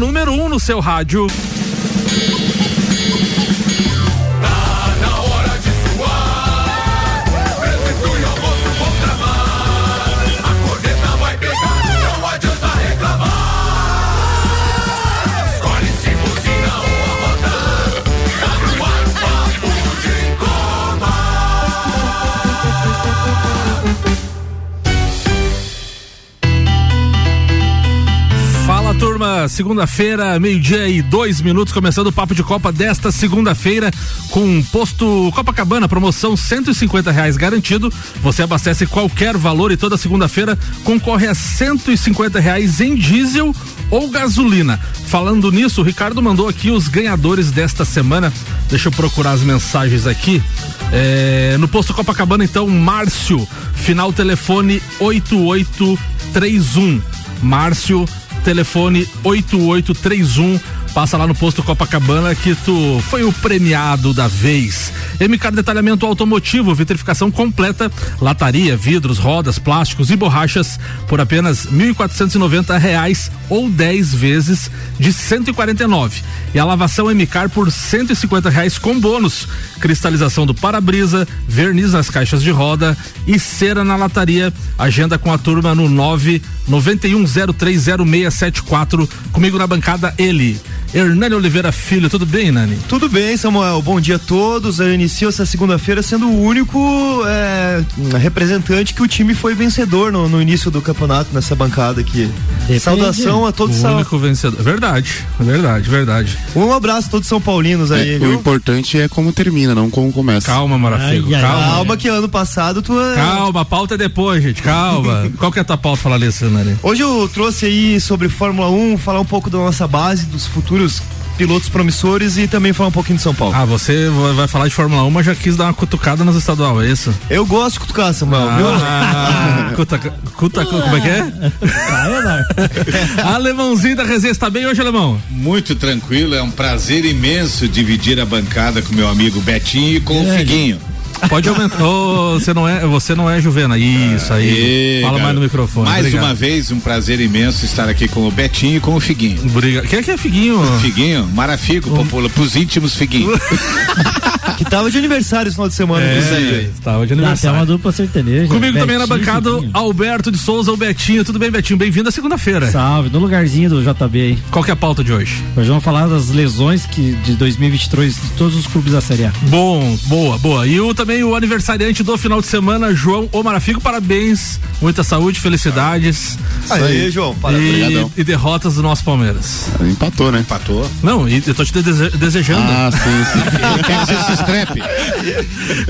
número 1 no seu rádio. Turma, segunda-feira, 12:02, começando o Papo de Copa desta segunda-feira com Posto Copacabana, promoção R$150 garantido. Você abastece qualquer valor e toda segunda-feira concorre a R$150 em diesel ou gasolina. Falando nisso, o Ricardo mandou aqui os ganhadores desta semana. Deixa eu procurar as mensagens aqui. No Posto Copacabana, então, Márcio, final telefone 8831. Márcio, telefone 8831, passa lá no Posto Copacabana que tu foi o premiado da vez. MK Detalhamento Automotivo, vitrificação completa, lataria, vidros, rodas, plásticos e borrachas por apenas R$1.490 ou 10 vezes de R$149. E a lavação MK por R$150 com bônus, cristalização do para-brisa, verniz nas caixas de roda e cera na lataria. Agenda com a turma no 991030674. Comigo na bancada ele, Hernani Oliveira Filho. Tudo bem, Nani? Tudo bem, Samuel. Bom dia a todos. Eu inicio essa segunda-feira sendo o único representante que o time foi vencedor no início do campeonato nessa bancada aqui. Depende. Saudação a todos. O único vencedor. Verdade. Um abraço a todos São Paulinos aí. O importante é como termina, não como começa. Calma, Marafigo. Calma, que ano passado tu... Calma, a pauta é depois, gente. Calma. Qual que é a tua pauta, falar disso, Nani? Hoje eu trouxe aí sobre Fórmula 1, falar um pouco da nossa base, dos futuros pilotos promissores e também falar um pouquinho de São Paulo. Ah, você vai falar de Fórmula 1, mas já quis dar uma cutucada nos estadual, é isso? Eu gosto de cutucar, Samuel. Como é que é? Alemãozinho da Resenha, está bem hoje, Alemão? Muito tranquilo, é um prazer imenso dividir a bancada com meu amigo Betinho e com o Figuinho. Pode aumentar. Você não é Juvena. Isso aí. Fala mais no microfone. Mais obrigado. Uma vez, um prazer imenso estar aqui com o Betinho e com o Figuinho. Obrigado. Quem é que é Figuinho? Figuinho, Marafigo, pros íntimos Figuinho. Que tava de aniversário esse final de semana. Isso aí. Tava de aniversário. Até uma dupla sertaneja. Comigo Betinho, também na bancada, Alberto de Souza, o Betinho. Tudo bem, Betinho? Bem-vindo à segunda-feira. Salve, no lugarzinho do JB aí. Qual que é a pauta de hoje? Hoje vamos falar das lesões de 2023 de todos os clubes da Série A. Bom, boa. E o também o aniversariante do final de semana, João Omarafigo, parabéns, muita saúde, felicidades. Aí, João, parabéns. E derrotas do nosso Palmeiras. Empatou, né? Não, e eu tô te desejando. Ah, sim. Quer que você se estrepe.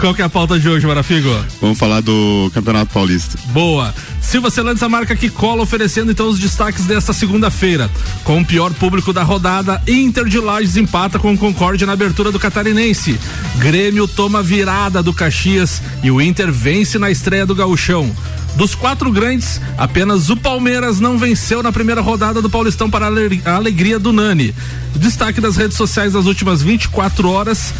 Qual que é a pauta de hoje, Marafigo? Vamos falar do Campeonato Paulista. Boa. Silva Celantes, a marca que cola, oferecendo então os destaques desta segunda-feira. Com o pior público da rodada, Inter de Lages empata com o Concórdia na abertura do Catarinense. Grêmio toma virada do Caxias e o Inter vence na estreia do Gauchão. Dos quatro grandes, apenas o Palmeiras não venceu na primeira rodada do Paulistão para a alegria do Nani. Destaque das redes sociais das últimas 24 horas,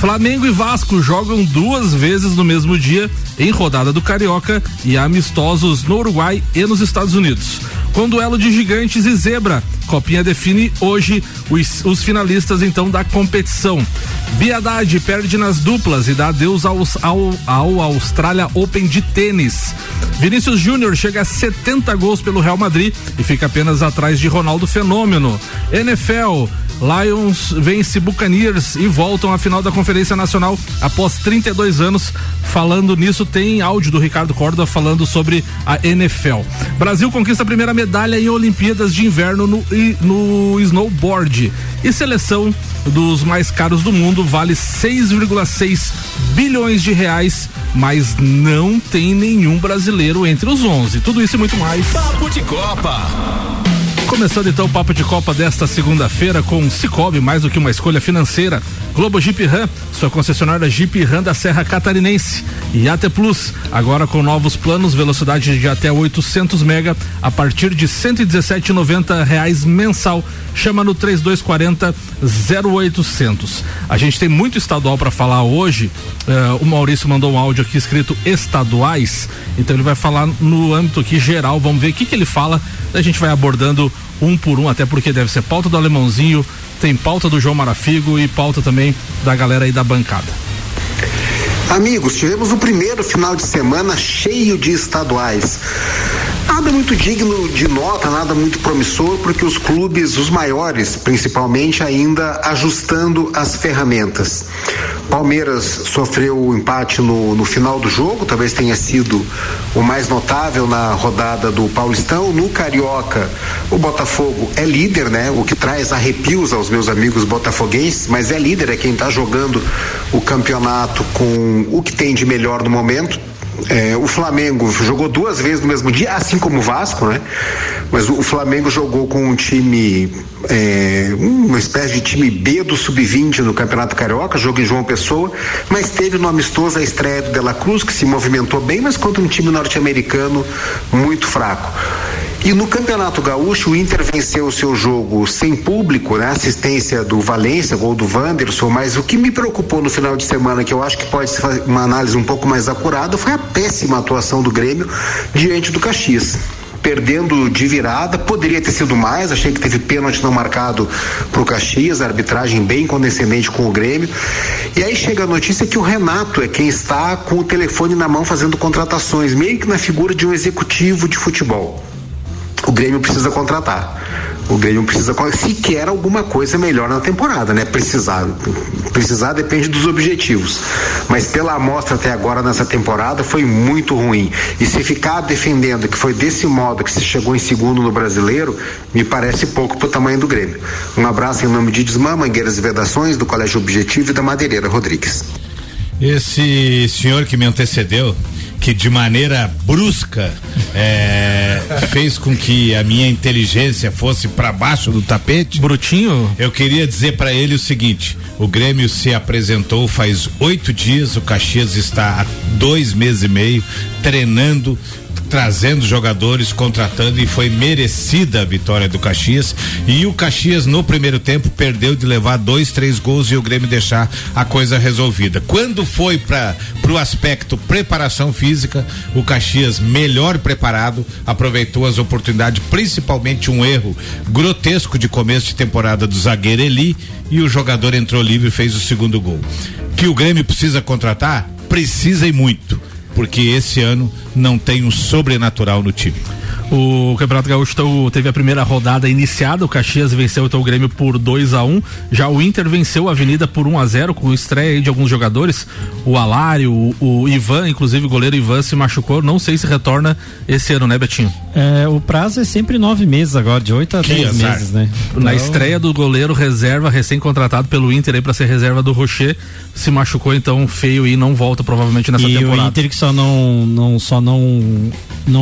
Flamengo e Vasco jogam duas vezes no mesmo dia em rodada do Carioca e amistosos no Uruguai e nos Estados Unidos. Com duelo de gigantes e zebra, Copinha define hoje os finalistas então da competição. Biadade perde nas duplas e dá adeus ao Austrália Open de tênis. Vinícius Júnior chega a 70 gols pelo Real Madrid e fica apenas atrás de Ronaldo Fenômeno. NFL, Lions vence Buccaneers e voltam à final da Conferência Nacional após 32 anos. Falando nisso, tem áudio do Ricardo Córdova falando sobre a NFL. Brasil conquista a primeira medalha em Olimpíadas de Inverno no snowboard. E seleção dos mais caros do mundo vale 6,6 bilhões de reais, mas não tem nenhum brasileiro entre os 11. Tudo isso e muito mais. Papo de Copa. Começando então o Papo de Copa desta segunda-feira com Cicobi, mais do que uma escolha financeira. Globo Jeep Ram, sua concessionária Jeep Ram da Serra Catarinense. E AT Plus, agora com novos planos, velocidade de até 800 mega a partir de R$ 117,90 mensal. Chama no 3240-0800. A gente tem muito estadual para falar hoje. O Maurício mandou um áudio aqui escrito estaduais, então ele vai falar no âmbito aqui geral. Vamos ver o que ele fala, a gente vai abordando um por um, até porque deve ser pauta do Alemãozinho, tem pauta do João Marafigo e pauta também da galera aí da bancada. Amigos, tivemos o primeiro final de semana cheio de estaduais. Nada muito digno de nota, nada muito promissor, porque os clubes, os maiores, principalmente, ainda ajustando as ferramentas. Palmeiras sofreu o empate no final do jogo, talvez tenha sido o mais notável na rodada do Paulistão. No Carioca, o Botafogo é líder, né? O que traz arrepios aos meus amigos botafoguenses, mas é líder, é quem está jogando o campeonato com o que tem de melhor no momento. O Flamengo jogou duas vezes no mesmo dia, assim como o Vasco, né? Mas o Flamengo jogou com um time, uma espécie de time B do sub-20 no Campeonato Carioca, jogo em João Pessoa, mas teve no amistoso a estreia do De La Cruz, que se movimentou bem, mas contra um time norte-americano muito fraco. E no Campeonato Gaúcho, o Inter venceu o seu jogo sem público, né? Assistência do Valência, gol do Wanderson, mas o que me preocupou no final de semana, que eu acho que pode ser uma análise um pouco mais acurada, foi a péssima atuação do Grêmio diante do Caxias. Perdendo de virada, poderia ter sido mais, achei que teve pênalti não marcado pro Caxias, arbitragem bem condescendente com o Grêmio. E aí chega a notícia que o Renato é quem está com o telefone na mão fazendo contratações, meio que na figura de um executivo de futebol. O Grêmio precisa contratar. O Grêmio precisa sequer alguma coisa melhor na temporada, né? Precisar depende dos objetivos. Mas pela amostra até agora nessa temporada foi muito ruim. E se ficar defendendo que foi desse modo que se chegou em segundo no Brasileiro, me parece pouco pro tamanho do Grêmio. Um abraço em nome de Desmã, Mangueiras e Vedações, do Colégio Objetivo e da Madeireira Rodrigues. Esse senhor que me antecedeu, que de maneira brusca fez com que a minha inteligência fosse para baixo do tapete. Brutinho? Eu queria dizer para ele o seguinte: o Grêmio se apresentou faz 8 dias, o Caxias está há 2 meses e meio treinando, trazendo jogadores, contratando, e foi merecida a vitória do Caxias. E o Caxias no primeiro tempo perdeu de levar 2, 3 gols e o Grêmio deixar a coisa resolvida. Quando foi para o aspecto preparação física, o Caxias melhor preparado aproveitou as oportunidades, principalmente um erro grotesco de começo de temporada do zagueiro Eli, e o jogador entrou livre e fez o 2º gol. Que o Grêmio precisa contratar? Precisa, e muito, porque esse ano não tem um sobrenatural no time. O Campeonato Gaúcho teve a primeira rodada iniciada, o Caxias venceu então o Grêmio por 2-1, já o Inter venceu a Avenida por 1-0, com estreia aí de alguns jogadores, o Alário, o Ivan, inclusive o goleiro Ivan se machucou, não sei se retorna esse ano, né, Betinho? O prazo é sempre 9 meses agora, de 8 a 10 meses, né? Então... Na estreia do goleiro reserva, recém-contratado pelo Inter aí pra ser reserva do Rocher, se machucou então feio e não volta provavelmente nessa temporada. E o Inter que só não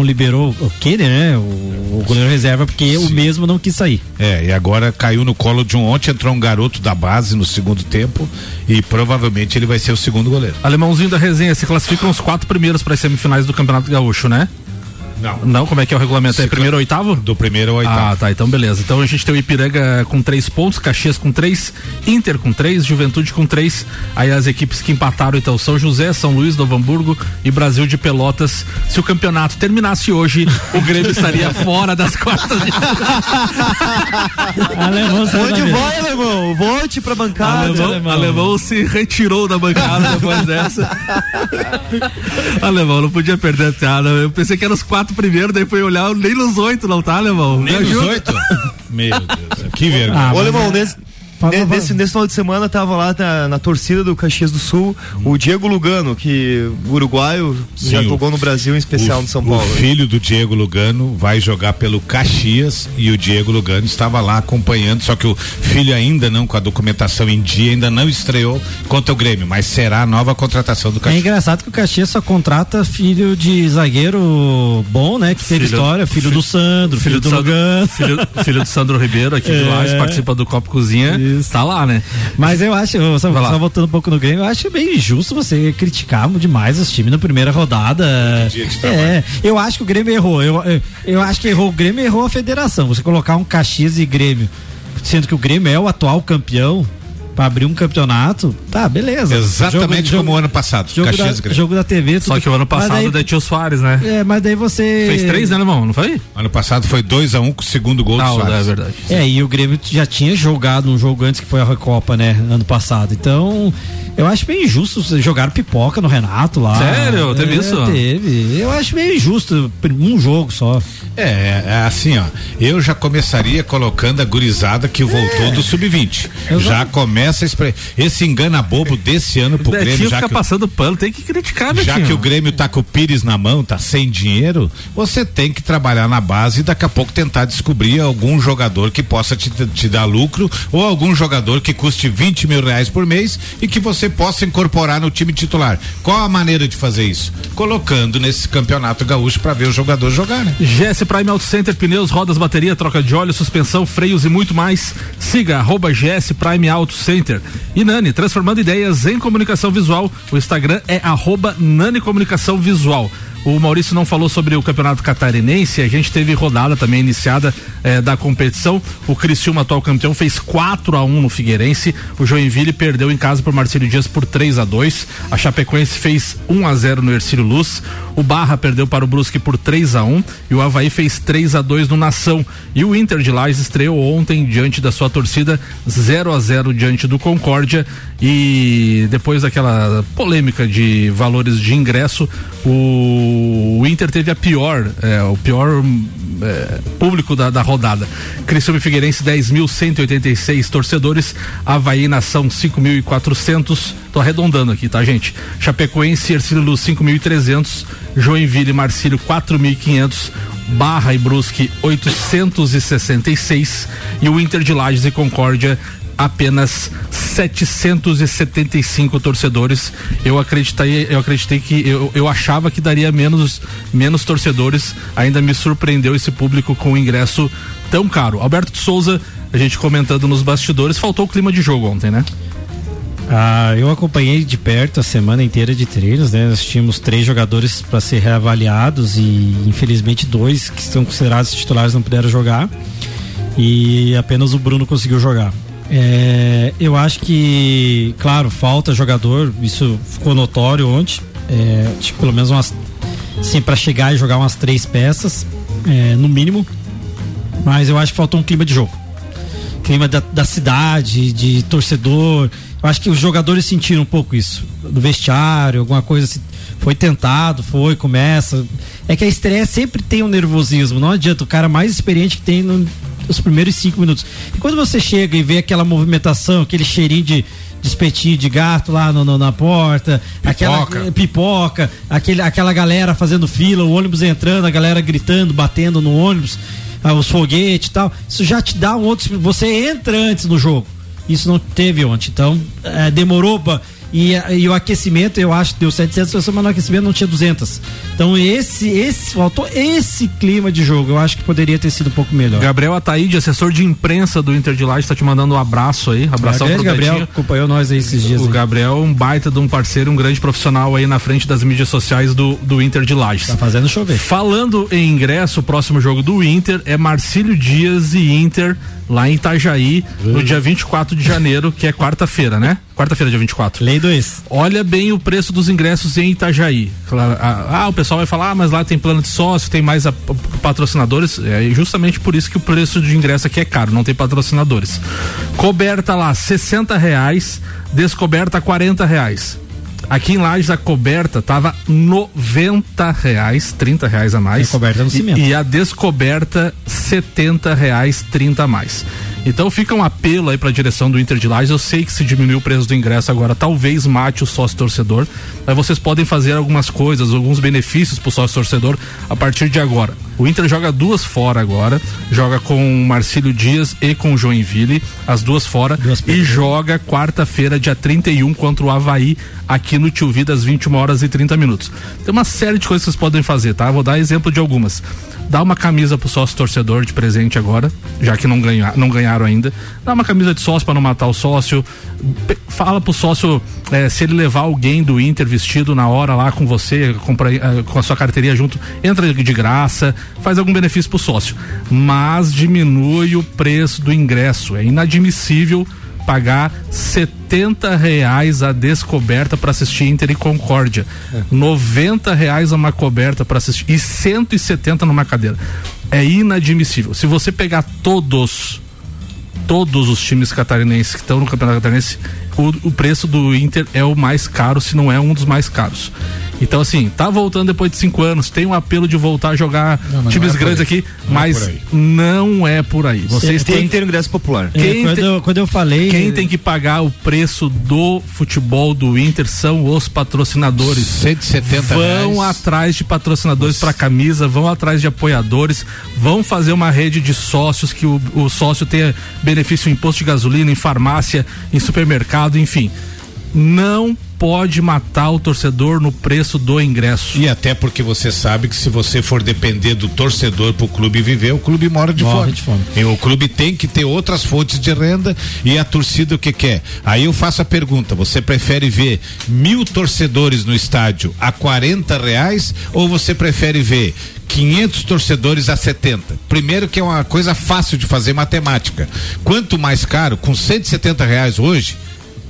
liberou o Kenner, né? O goleiro reserva, porque o mesmo não quis sair. E agora caiu no colo de um ontem, entrou um garoto da base no segundo tempo e provavelmente ele vai ser o 2º goleiro. Alemãozinho da resenha, se classificam os 4 primeiros para as semifinais do Campeonato Gaúcho, né? Não, como é que é o regulamento? É primeiro ou oitavo? Do primeiro ao oitavo. Ah, tá, então beleza. Então a gente tem o Ipiranga com 3 pontos, Caxias com 3, Inter com 3, Juventude com 3, aí as equipes que empataram então São José, São Luís, Novo Hamburgo e Brasil de Pelotas. Se o campeonato terminasse hoje, o Grêmio estaria fora das quartas de Onde vai, Alemão? Volte pra bancada. Alemão se retirou da bancada depois dessa. Alemão, não podia perder a piada. Eu pensei que era os 4 primeiro, daí foi olhar, nem nos 8 não tá, Alemão? Nem nos 8? Meu Deus, que vergonha. Ô, Alemão, nesse final de semana tava lá na torcida do Caxias do Sul o Diego Lugano, que uruguaio, sim, já jogou no Brasil, em especial no São Paulo. O filho do Diego Lugano vai jogar pelo Caxias e o Diego Lugano estava lá acompanhando, só que o filho ainda não, com a documentação em dia, ainda não estreou contra o Grêmio, mas será a nova contratação do Caxias. É engraçado que o Caxias só contrata filho de zagueiro bom, né, que teve história, filho do Sandro, filho do Lugano. Filho do Sandro Ribeiro, aqui de lá, participa do Copa Cozinha. Isso. Isso. Tá lá, né? Mas eu acho, só voltando um pouco no Grêmio, eu acho bem injusto você criticar demais os times na primeira rodada. Eu acho que o Grêmio errou. Eu acho que errou o Grêmio e errou a federação. Você colocar um Caxias e Grêmio, sendo que o Grêmio é o atual campeão, pra abrir um campeonato, tá, beleza. Exatamente jogo, como o ano passado, Caxias e Grêmio. Jogo da TV. Só que o ano passado daí, daí tinha o Soares, né? É, mas daí você... Fez 3, né, irmão? Não foi? Ano passado foi 2-1 com o segundo gol do Soares. É verdade. É, e o Grêmio já tinha jogado um jogo antes, que foi a Recopa, né? Ano passado. Então, eu acho meio injusto. Jogaram pipoca no Renato lá. Sério? Teve isso? Teve. Eu acho meio injusto. Um jogo só. É, assim, ó. Eu já começaria colocando a gurizada que voltou do Sub-20. Já começa esse engana bobo desse ano pro Grêmio. Fica já que passando pano, tem que criticar, já que o Grêmio tá com o Pires na mão, tá sem dinheiro, você tem que trabalhar na base e daqui a pouco tentar descobrir algum jogador que possa te dar lucro, ou algum jogador que custe 20 mil reais por mês e que você possa incorporar no time titular. Qual a maneira de fazer isso? Colocando nesse campeonato gaúcho pra ver o jogador jogar, né? GS Prime Auto Center, pneus, rodas, bateria, troca de óleo, suspensão, freios e muito mais. Siga @GS Prime Auto Center. E Nani, transformando ideias em comunicação visual, o Instagram é @NaniComunicaçãoVisual. O Maurício não falou sobre o campeonato catarinense, a gente teve rodada também iniciada da competição, o Criciúma, atual campeão, fez 4-1 no Figueirense, o Joinville perdeu em casa por Marcílio Dias por 3-2, a Chapecoense fez 1-0 no Hercílio Luz, o Barra perdeu para o Brusque por 3-1 e o Avaí fez 3-2 no Nação, e o Inter de Lages estreou ontem diante da sua torcida 0-0 diante do Concórdia, e depois daquela polêmica de valores de ingresso, o Inter teve o pior público da rodada. Criciúma e Figueirense 10.186 torcedores, Avaí Nação 5.400, tô arredondando aqui, tá, gente? Chapecoense e Hercílio Luz 5.300, Joinville e Marcílio 4.500, Barra e Brusque 866 e o Inter de Lages e Concórdia apenas 775 torcedores. Eu acreditei que eu achava que daria menos torcedores, ainda me surpreendeu esse público com o ingresso tão caro. Alberto de Souza, a gente comentando nos bastidores, faltou o clima de jogo ontem, né? Eu acompanhei de perto a semana inteira de treinos, né? Nós tínhamos 3 jogadores para ser reavaliados e infelizmente 2 que são considerados titulares não puderam jogar e apenas o Bruno conseguiu jogar. Eu acho que, claro, falta jogador, isso ficou notório ontem, tipo, pelo menos umas, assim, para chegar e jogar umas 3 peças, no mínimo, mas eu acho que faltou um clima de jogo, clima da cidade, de torcedor. Eu acho que os jogadores sentiram um pouco isso, do vestiário, alguma coisa assim, foi tentado, começa, é que a estreia sempre tem um nervosismo, não adianta, o cara mais experiente que tem os primeiros 5 minutos. E quando você chega e vê aquela movimentação, aquele cheirinho de espetinho de gato lá na porta, aquela pipoca, aquela galera fazendo fila, o ônibus entrando, a galera gritando, batendo no ônibus, os foguetes e tal, isso já te dá um outro. Você entra antes no jogo. Isso não teve ontem. Então, demorou pra... E o aquecimento, eu acho que deu 700 pessoas, mas no aquecimento não tinha 200. Então faltou esse clima de jogo, eu acho que poderia ter sido um pouco melhor. Gabriel Ataíde, assessor de imprensa do Inter de Lages, tá te mandando um abraço aí, abração pro Gabriel, acompanhou nós aí esses dias. O Gabriel, um baita de um parceiro, um grande profissional aí na frente das mídias sociais do Inter de Lages. Tá fazendo chover. Falando em ingresso, o próximo jogo do Inter é Marcílio Dias e Inter lá em Itajaí, no dia 24 de janeiro, que é quarta-feira, né? Quarta-feira, dia 24. Lei 2. Olha bem o preço dos ingressos em Itajaí. O pessoal vai falar, mas lá tem plano de sócio, tem mais patrocinadores. É justamente por isso que o preço de ingresso aqui é caro, não tem patrocinadores. Coberta lá, R$60, descoberta R$40. Aqui em Lages a coberta tava R$90, R$30 a mais. A coberta no cimento. E a descoberta R$70, R$30 a mais. Então fica um apelo aí pra direção do Inter de Lages. Eu sei que se diminuiu o preço do ingresso agora, talvez mate o sócio torcedor, mas vocês podem fazer algumas coisas, alguns benefícios pro sócio torcedor a partir de agora. O Inter joga 2 fora agora, joga com o Marcílio Dias e com o Joinville, as 2 fora, e joga quarta-feira, dia 31, contra o Avaí aqui no Tio Vida, às 21h30. Tem uma série de coisas que vocês podem fazer, tá? Vou dar exemplo de algumas. Dá uma camisa pro sócio torcedor de presente agora, já que não ganharam ainda. Dá uma camisa de sócio para não matar o sócio. Fala pro sócio se ele levar alguém do Inter vestido na hora lá com você, com a sua carteirinha junto, entra de graça, faz algum benefício pro sócio. Mas diminui o preço do ingresso. É inadmissível pagar R$70 a descoberta para assistir Inter e Concórdia, R$90 uma coberta para assistir e R$170 numa cadeira. É inadmissível. Se você pegar todos os times catarinenses que estão no Campeonato Catarinense, o preço do Inter é o mais caro, se não é um dos mais caros. Então, assim, tá voltando depois de 5 anos, tem um apelo de voltar a jogar times grandes aqui, mas não é por aí. Vocês têm que ter ingresso popular. Quando eu falei... Quem tem que pagar o preço do futebol do Inter são os patrocinadores. R$170. Vão atrás de patrocinadores para camisa, vão atrás de apoiadores, vão fazer uma rede de sócios que o sócio tenha benefício em imposto de gasolina, em farmácia, em supermercado, enfim. Não pode matar o torcedor no preço do ingresso. E até porque você sabe que se você for depender do torcedor pro clube viver, o clube morre de fome. E o clube tem que ter outras fontes de renda, e a torcida o que quer? Aí eu faço a pergunta, você prefere ver 1.000 torcedores no estádio a R$40 ou você prefere ver 500 torcedores a 70? Primeiro que é uma coisa fácil de fazer matemática. Quanto mais caro, com R$170 hoje,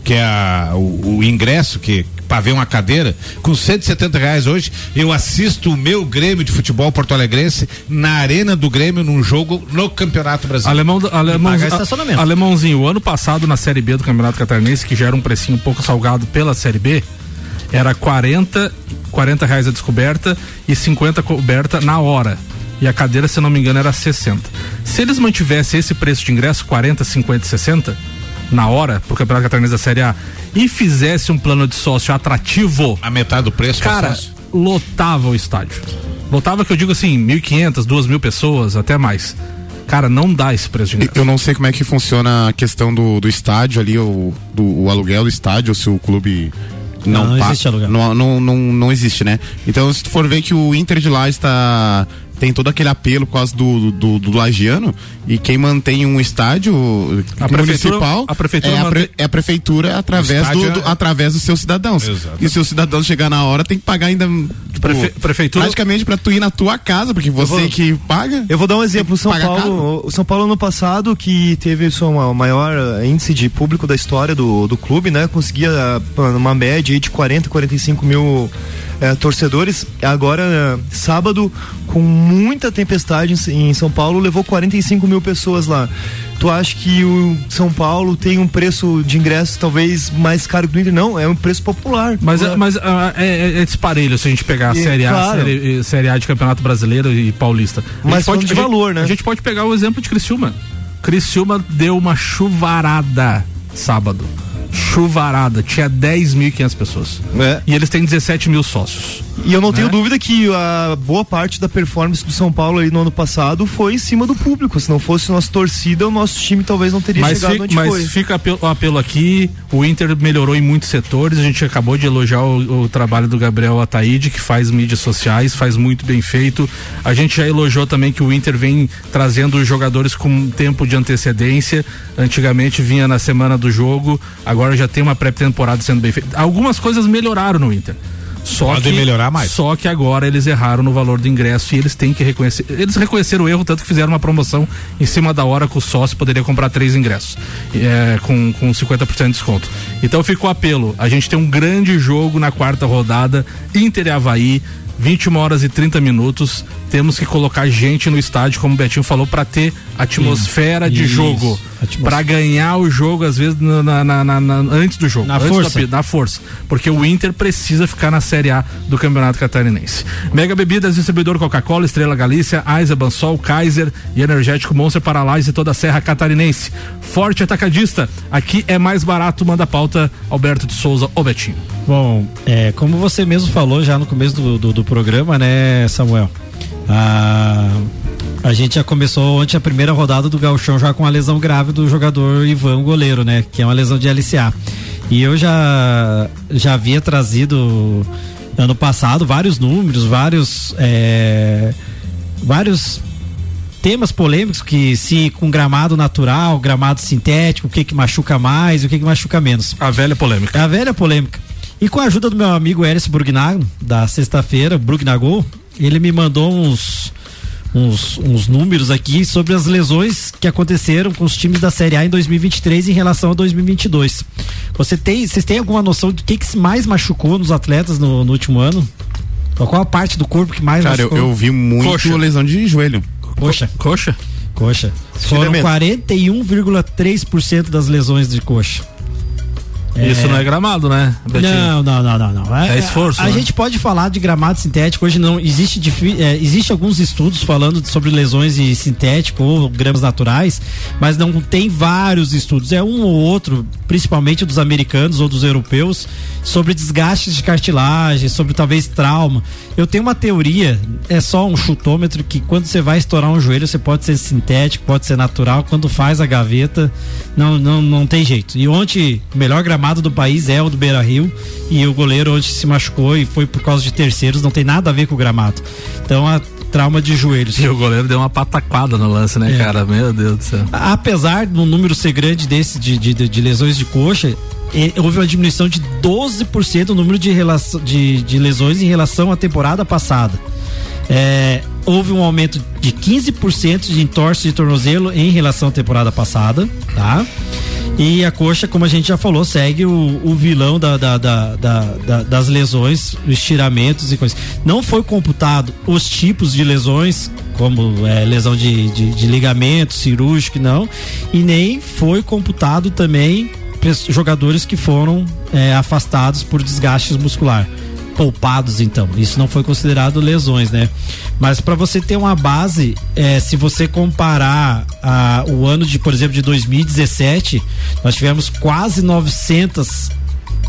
que é o ingresso que para ver uma cadeira, com R$170 hoje, eu assisto o meu Grêmio de futebol porto-alegrense na Arena do Grêmio, num jogo no Campeonato Brasileiro. Alemãozinho, o ano passado na Série B do Campeonato Catarinense, que já era um precinho um pouco salgado pela Série B, era R$40 a descoberta e R$50 coberta na hora. E a cadeira, se não me engano, era R$60. Se eles mantivessem esse preço de ingresso, R$40, R$50, R$60, na hora, pro Campeonato Catarinense da Série A, e fizesse um plano de sócio atrativo, a metade do preço, cara, lotava o estádio. Lotava, que eu digo assim, 1.500, 2.000 pessoas, até mais. Cara, não dá esse preço de ingresso. Eu não sei como é que funciona a questão do estádio ali, o aluguel do estádio, se o clube não existe aluguel. Não existe, né? Então, se tu for ver que o Inter de lá está... tem todo aquele apelo por causa do lagiano, e quem mantém um estádio municipal é a prefeitura através dos seus cidadãos. Exato. E se o cidadão chegar na hora, tem que pagar ainda, tipo, prefeitura, praticamente pra tu ir na tua casa, porque que paga. Eu vou dar um exemplo, São Paulo ano passado, que teve o maior índice de público da história do clube, né? Conseguia uma média de 40, 45 mil torcedores. Agora, sábado, com muita tempestade em São Paulo, levou 45 mil pessoas lá. Tu acha que o São Paulo tem um preço de ingresso talvez mais caro que o Inter? Não, é um preço popular. Mas é disparelho se a gente pegar a Série A, claro. Série A de Campeonato Brasileiro e Paulista. Mas falando de valor, né? A gente pode pegar o exemplo de Criciúma. Criciúma deu uma chuvarada sábado. Chuvarada, tinha 10.500 pessoas. É. E eles têm 17 mil sócios. E eu não tenho dúvida que a boa parte da performance do São Paulo aí no ano passado foi em cima do público. Se não fosse nossa torcida, o nosso time talvez não teria chegado onde foi. Mas fica o apelo aqui, o Inter melhorou em muitos setores, a gente acabou de elogiar o trabalho do Gabriel Ataíde, que faz mídias sociais, faz muito bem feito. A gente já elogiou também que o Inter vem trazendo os jogadores com tempo de antecedência. Antigamente vinha na semana do jogo, agora já tem uma pré-temporada sendo bem feita. Algumas coisas melhoraram no Inter. Só que agora eles erraram no valor do ingresso, e eles têm que reconhecer. Eles reconheceram o erro, tanto que fizeram uma promoção em cima da hora, que o sócio poderia comprar 3 ingressos com 50% de desconto. Então ficou o apelo, a gente tem um grande jogo na 4ª rodada, Inter e Avaí, 21h30. Temos que colocar gente no estádio, como o Betinho falou, para ter atmosfera de jogo, para ganhar o jogo às vezes antes do jogo, na força, porque o Inter precisa ficar na Série A do Campeonato Catarinense. Mega Bebidas, distribuidor Coca-Cola, Estrela Galícia, Eisenbahn, Bansol, Kaiser e Energético Monster para Lages e toda a Serra Catarinense. Forte Atacadista, aqui é mais barato. Manda a pauta, Alberto de Souza, o Betinho. Bom, como você mesmo falou já no começo do programa, né, Samuel? A gente já começou ontem a primeira rodada do Gauchão já com a lesão grave do jogador Ivan, goleiro, né? Que é uma lesão de LCA. E eu já havia trazido ano passado vários números, vários temas polêmicos, que se com gramado natural, gramado sintético, o que que machuca mais, o que que machuca menos. A velha polêmica. E com a ajuda do meu amigo Hélice Brugnago, da sexta-feira, Brugnago, ele me mandou uns números aqui sobre as lesões que aconteceram com os times da Série A em 2023 em relação a 2022. Vocês têm alguma noção de que mais machucou nos atletas no último ano? Qual a parte do corpo que mais machucou? Cara, eu vi muito coxa. Lesão de joelho. Coxa. Foram 41,3% das lesões de coxa. Isso não é gramado, né, Betinho? Não. É esforço. A gente pode falar de gramado sintético, hoje não existe. Existe alguns estudos falando sobre lesões em sintético ou gramas naturais, mas não tem vários estudos. É um ou outro, principalmente dos americanos ou dos europeus, sobre desgastes de cartilagem, sobre talvez trauma. Eu tenho uma teoria, é só um chutômetro, que quando você vai estourar um joelho, você pode ser sintético, pode ser natural, quando faz a gaveta, não tem jeito. E ontem, o melhor gramado do país é o do Beira-Rio, e o goleiro hoje se machucou e foi por causa de terceiros, não tem nada a ver com o gramado. Então, a trauma de joelhos. E o goleiro deu uma pataquada no lance, né, cara? Meu Deus do céu. Apesar do número ser grande desse de lesões de coxa, houve uma diminuição de 12% no número de lesões em relação à temporada passada. Houve um aumento de 15% de entorse de tornozelo em relação à temporada passada, tá? E a coxa, como a gente já falou, segue o vilão das lesões, estiramentos e coisas. Não foi computado os tipos de lesões, como lesão de ligamento, cirúrgico, não. E nem foi computado também jogadores que foram afastados por desgastes muscular. Poupados, então. Isso não foi considerado lesões, né? Mas para você ter uma base, se você comparar o ano de, por exemplo, de 2017, nós tivemos quase 900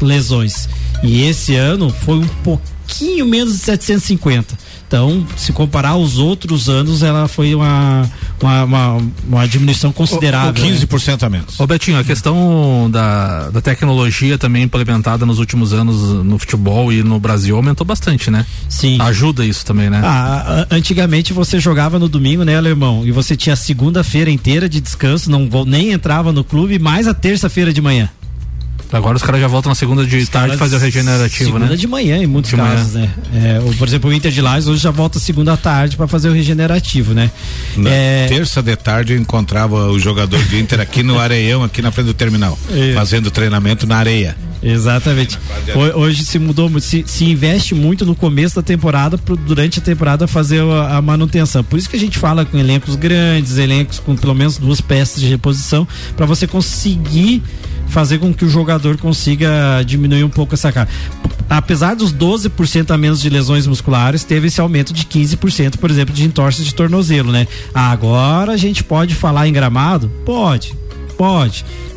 lesões. E esse ano foi um pouquinho menos de 750. Então, se comparar aos outros anos, ela foi uma diminuição considerável. 15% a menos. Ô Betinho, a questão da tecnologia também implementada nos últimos anos no futebol e no Brasil aumentou bastante, né? Sim. Ajuda isso também, né? Antigamente você jogava no domingo, né, Alemão? E você tinha a segunda-feira inteira de descanso, nem entrava no clube, mais a terça-feira de manhã. Agora os caras já voltam na segunda de tarde fazer o regenerativo, segunda, né? Segunda de manhã, em muitos casos, né? Por exemplo, o Inter de Lages hoje já volta segunda à tarde para fazer o regenerativo, né? Na terça de tarde eu encontrava o jogador do Inter aqui no Areião, aqui na frente do terminal, fazendo treinamento na areia. Exatamente. Hoje se mudou muito, se investe muito no começo da temporada, durante a temporada fazer a manutenção. Por isso que a gente fala com elencos grandes, elencos com pelo menos duas peças de reposição, para você conseguir fazer com que o jogador consiga diminuir um pouco essa carga. Apesar dos 12% a menos de lesões musculares, teve esse aumento de 15%, por exemplo, de entorse de tornozelo, né? Agora a gente pode falar em gramado? Pode.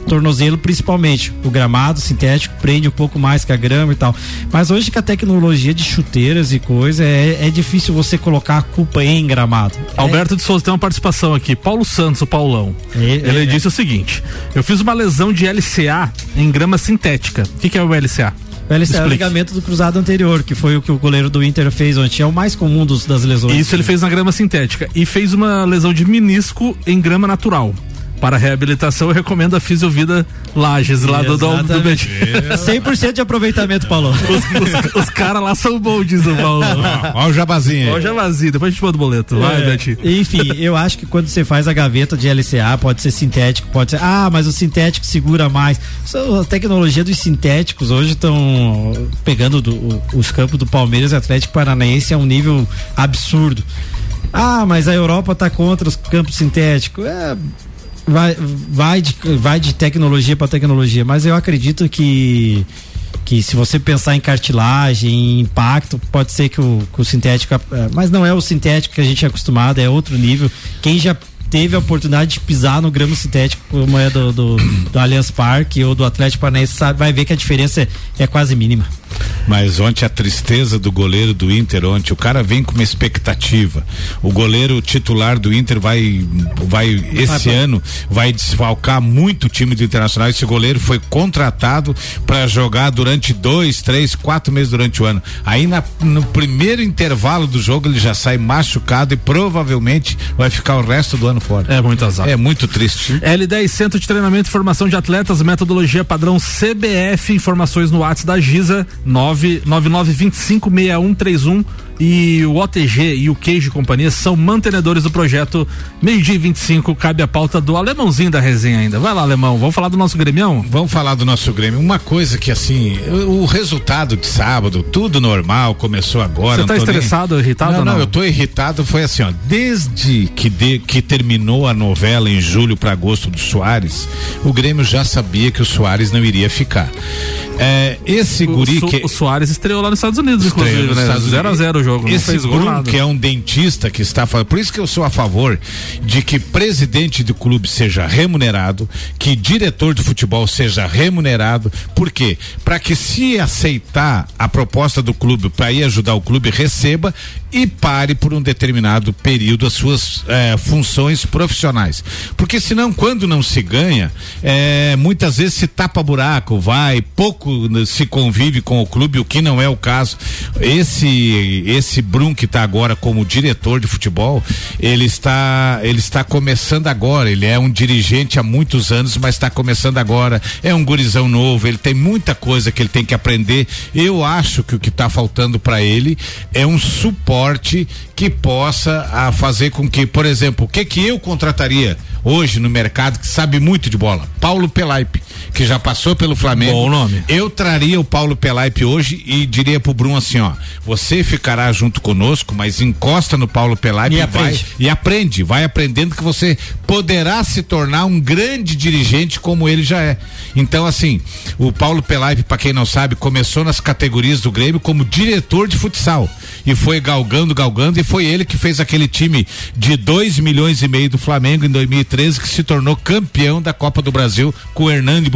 Tornozelo, principalmente. O gramado sintético prende um pouco mais que a grama e tal. Mas hoje, com a tecnologia de chuteiras e coisa, é difícil você colocar a culpa em gramado. Alberto de Souza tem uma participação aqui. Paulo Santos, o Paulão. Ele disse o seguinte: eu fiz uma lesão de LCA em grama sintética. O que é o LCA? O LCA é o ligamento do cruzado anterior, que foi o que o goleiro do Inter fez ontem. É o mais comum das lesões. Isso ele fez na grama sintética. E fez uma lesão de menisco em grama natural. Para a reabilitação, eu recomendo a Fisiovida Lages, lá do Betinho. 100% de aproveitamento, Paulo. Os caras lá são bons, diz o Paulo. Olha o jabazinho. Depois a gente manda o boleto. Vai, Betinho. Enfim, eu acho que quando você faz a gaveta de LCA, pode ser sintético, pode ser. Mas o sintético segura mais. A tecnologia dos sintéticos hoje estão pegando os campos do Palmeiras e Atlético Paranaense a um nível absurdo. Mas a Europa tá contra os campos sintéticos. Vai de tecnologia para tecnologia, mas eu acredito que se você pensar em cartilagem, em impacto, pode ser que o sintético, mas não é o sintético que a gente é acostumado, é outro nível. Quem já teve a oportunidade de pisar no grama sintético, como é do Allianz Parque ou do Atlético Paranaense, vai ver que a diferença é quase mínima. Mas ontem a tristeza do goleiro do Inter, ontem, o cara vem com uma expectativa. O goleiro titular do Inter vai desfalcar muito o time do Internacional. Esse goleiro foi contratado para jogar durante 2, 3, 4 meses durante o ano. Aí no primeiro intervalo do jogo ele já sai machucado e provavelmente vai ficar o resto do ano fora. É muito azar. É muito triste. L10, Centro de Treinamento e Formação de Atletas, metodologia padrão CBF, informações no WhatsApp da Giza, 999256131, e o OTG e o Queijo e Companhia são mantenedores do projeto. 12:25, cabe a pauta do alemãozinho da resenha ainda. Vai lá, alemão, vamos falar do nosso gremião? Vamos falar do nosso Grêmio. Uma coisa que assim, o resultado de sábado, tudo normal, começou agora. Você tá estressado, irritado ou não? Não, eu tô irritado, foi assim, ó, desde que terminou a novela em julho para agosto do Soares, o Grêmio já sabia que o Soares não iria ficar. O Soares estreou lá nos Estados Unidos, inclusive, né? 0-0 o jogo. Esse Bruno, que é um dentista que está falando, por isso que eu sou a favor de que presidente do clube seja remunerado, que diretor do futebol seja remunerado. Por quê? Para que, se aceitar a proposta do clube para ir ajudar o clube, receba e pare por um determinado período as suas funções profissionais. Porque senão, quando não se ganha, muitas vezes se tapa buraco, pouco se convive com o clube, o que não é o caso. Esse Brum que está agora como diretor de futebol, ele está começando agora, ele é um dirigente há muitos anos, mas está começando agora, é um gurizão novo, ele tem muita coisa que ele tem que aprender. Eu acho que o que está faltando para ele é um suporte que possa fazer com que, por exemplo, o que eu contrataria hoje no mercado que sabe muito de bola? Paulo Pelaipe, que já passou pelo Flamengo. Bom nome. Eu traria o Paulo Pelaipe hoje e diria pro Bruno assim, ó, você ficará junto conosco, mas encosta no Paulo Pelaipe e aprende, vai aprendendo que você poderá se tornar um grande dirigente como ele já é. Então assim, o Paulo Pelaipe, para quem não sabe, começou nas categorias do Grêmio como diretor de futsal e foi galgando, e foi ele que fez aquele time de 2,5 milhões do Flamengo em 2013, que se tornou campeão da Copa do Brasil com o Hernani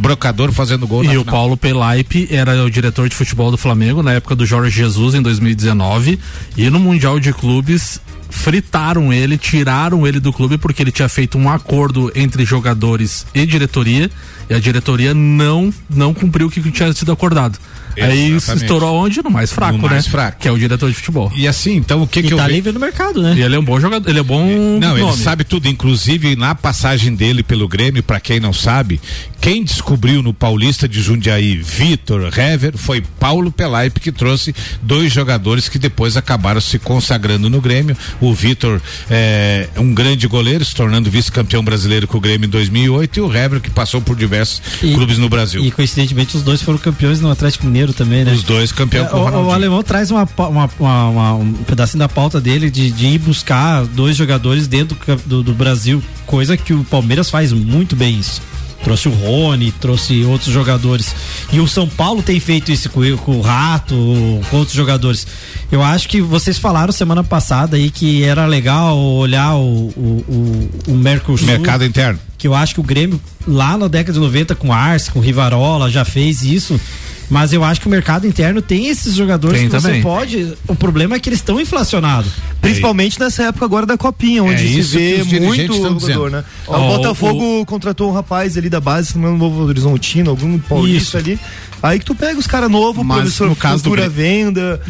Brocador fazendo gol na final. Paulo Pelaipe era o diretor de futebol do Flamengo na época do Jorge Jesus, em 2019, e no Mundial de Clubes fritaram ele, tiraram ele do clube porque ele tinha feito um acordo entre jogadores e diretoria, e a diretoria não cumpriu o que tinha sido acordado. Exatamente. Aí se estourou onde? No mais fraco, no mais fraco, que é o diretor de futebol. E assim, então o que que tá livre no mercado, né? E ele é um bom jogador, ele é bom nome. Ele sabe tudo, inclusive na passagem dele pelo Grêmio, pra quem não sabe, quem descobriu no Paulista de Jundiaí Vitor Hever foi Paulo Pelaipe, que trouxe 2 jogadores que depois acabaram se consagrando no Grêmio. O Vitor é um grande goleiro, se tornando vice-campeão brasileiro com o Grêmio em 2008, e o Hever, que passou por diversos clubes no Brasil. E coincidentemente os 2 foram campeões no Atlético Mineiro também, né? Os 2 campeões com o Ronaldinho. O alemão traz um pedacinho da pauta dele de ir buscar 2 jogadores dentro do Brasil, coisa que o Palmeiras faz muito bem isso. Trouxe o Rony, trouxe outros jogadores. E o São Paulo tem feito isso com o Rato, com outros jogadores. Eu acho que vocês falaram semana passada aí que era legal olhar o Mercosul, mercado interno. Que eu acho que o Grêmio, lá na década de 90, com Arce, com Rivarola, já fez isso. Mas eu acho que o mercado interno tem esses jogadores que você pode. O problema é que eles estão inflacionados. Principalmente nessa época agora da Copinha, onde se vê muito jogador, dizendo, né? O Botafogo contratou um rapaz ali da base, se não me engano, Novo Horizontino, algum paulista ali. Aí que tu pega os caras novos, o professor futura venda.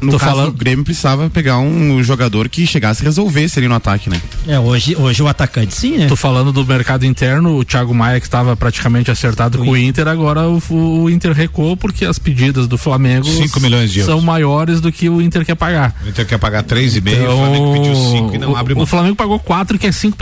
No caso do Grêmio precisava pegar um jogador que chegasse e resolvesse ali no ataque, né? Hoje o atacante sim, né? Tô falando do mercado interno, o Thiago Maia, que estava praticamente acertado com o Inter, agora o Inter recuou porque as pedidas do Flamengo 5 milhões de euros são maiores do que o Inter quer pagar. O Inter quer pagar 3,5, então, o Flamengo pediu 5 e não abre mão. O Flamengo pagou 4 e quer 5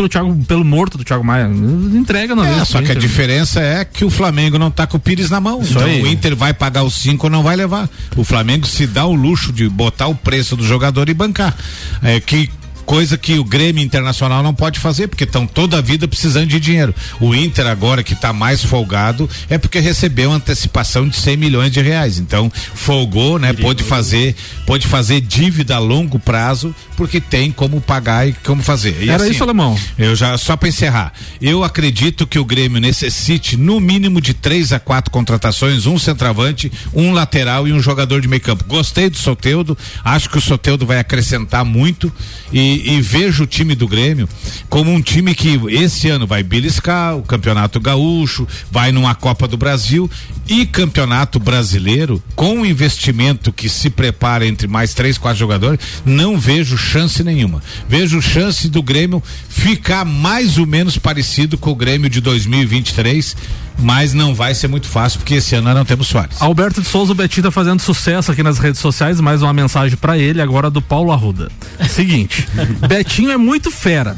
pelo morto do Thiago Maia. Entrega na vez. Só que a diferença é que o Flamengo não tá com o Pires na mão. Então o Inter vai pagar os 5 ou não vai levar. O Flamengo se dá o luxo de botar o preço do jogador e bancar. É que coisa que o Grêmio Internacional não pode fazer, porque estão toda a vida precisando de dinheiro. O Inter agora que está mais folgado é porque recebeu antecipação de 100 milhões de reais, então folgou, né? Pôde fazer dívida a longo prazo, porque tem como pagar e como fazer. E era assim, isso, Alemão? Eu já, só para encerrar, eu acredito que o Grêmio necessite no mínimo de 3 a 4 contratações, um centroavante, um lateral e um jogador de meio campo. Gostei do Soteldo, acho que o Soteldo vai acrescentar muito e vejo o time do Grêmio como um time que esse ano vai beliscar o Campeonato Gaúcho, vai numa Copa do Brasil e Campeonato Brasileiro, com o investimento que se prepara entre mais 3, 4 jogadores, não vejo chance nenhuma. Vejo chance do Grêmio ficar mais ou menos parecido com o Grêmio de 2023, mas não vai ser muito fácil, porque esse ano nós não temos Soares. Alberto de Souza, o Betinho, tá fazendo sucesso aqui nas redes sociais, mais uma mensagem pra ele agora do Paulo Arruda. Seguinte, Betinho é muito fera,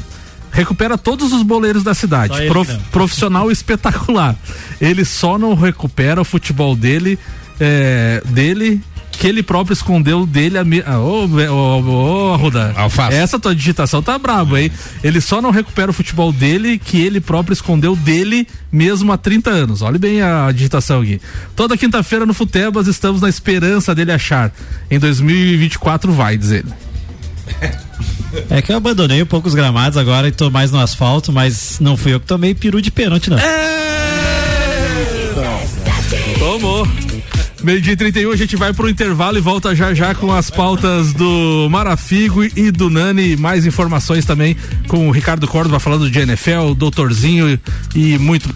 recupera todos os boleiros da cidade, profissional espetacular, ele só não recupera o futebol dele que ele próprio escondeu dele. Arruda, essa tua digitação tá brabo, hein? Ele só não recupera o futebol dele que ele próprio escondeu dele mesmo há 30 anos. Olha bem a digitação aqui. Toda quinta-feira no Futebas estamos na esperança dele achar. Em 2024 vai, diz ele. É que eu abandonei um pouco os gramados agora e tô mais no asfalto, mas não fui eu que tomei peru de pênalti, não. Tomou. 12:31, a gente vai pro intervalo e volta já já com as pautas do Marafigo e do Nani, mais informações também com o Ricardo Córdova falando de NFL, Doutorzinho e muito.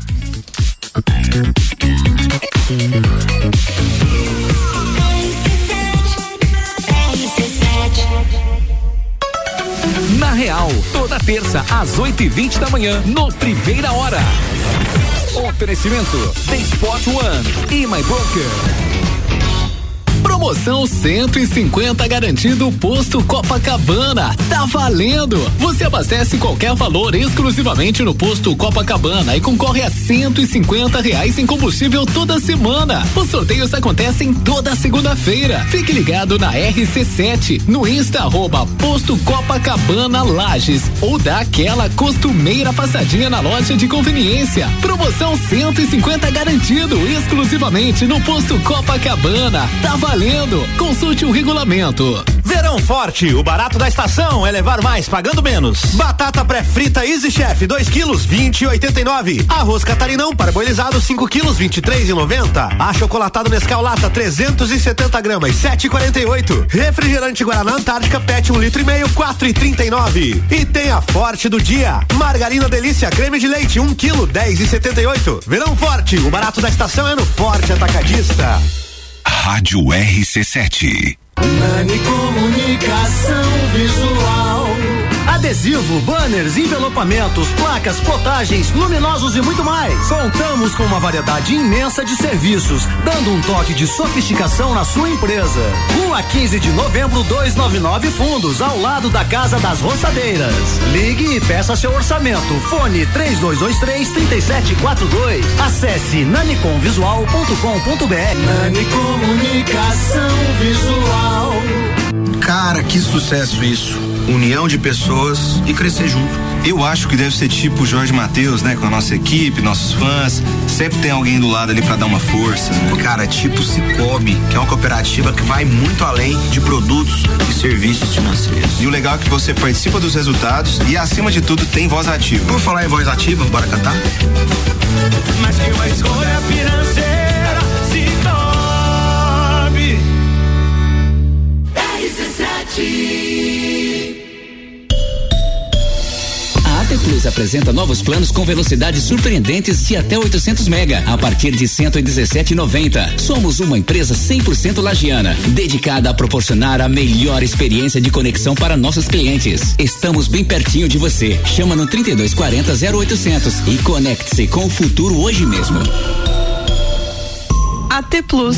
Na Real, toda terça às 8:20 da manhã, no Primeira Hora. Oferecimento The Sport One e My Broker. Promoção 150 garantido posto Copacabana. Tá valendo! Você abastece qualquer valor exclusivamente no posto Copacabana e concorre a R$150 em combustível toda semana. Os sorteios acontecem toda segunda-feira. Fique ligado na RC7, no Insta @ posto Copacabana Lages, ou dá aquela costumeira passadinha na loja de conveniência. Promoção 150 garantido exclusivamente no posto Copacabana. Tá valendo! Consulte o regulamento. Verão forte, o barato da estação é levar mais pagando menos. Batata pré-frita Easy Chef 2 kg 20,89. Arroz catarinão parboilizado 5 kg 23,90. Achocolatado Nescau Lata 370 gramas 7,48. Refrigerante Guaraná Antártica Pet 1,5 litro 4,39. E tem a forte do dia, margarina delícia creme de leite 1 kg 10,78. Verão forte, o barato da estação é no Forte Atacadista. Rádio RC7. Nani Comunicação Visual. Adesivo, banners, envelopamentos, placas, potagens, luminosos e muito mais. Contamos com uma variedade imensa de serviços, dando um toque de sofisticação na sua empresa. Rua 15 de novembro, 299 Fundos, ao lado da Casa das Roçadeiras. Ligue e peça seu orçamento. Fone 3223-3742. Acesse naniconvisual.com.br. Nani Comunicação Visual. Cara, que sucesso isso! União de pessoas e crescer junto. Eu acho que deve ser tipo o Jorge Mateus, né? Com a nossa equipe, nossos fãs, sempre tem alguém do lado ali pra dar uma força, né? Cara, tipo Cicobi, que é uma cooperativa que vai muito além de produtos e serviços financeiros. E o legal é que você participa dos resultados e, acima de tudo, tem voz ativa. Vamos falar em voz ativa? Bora cantar? Mas que uma escolha financeira se tome. RC7. A AT Plus apresenta novos planos com velocidades surpreendentes de até 800 mega, a partir de R$117,90. Somos uma empresa 100% lagiana, dedicada a proporcionar a melhor experiência de conexão para nossos clientes. Estamos bem pertinho de você. Chama no 3240-0800 e conecte-se com o futuro hoje mesmo. AT Plus.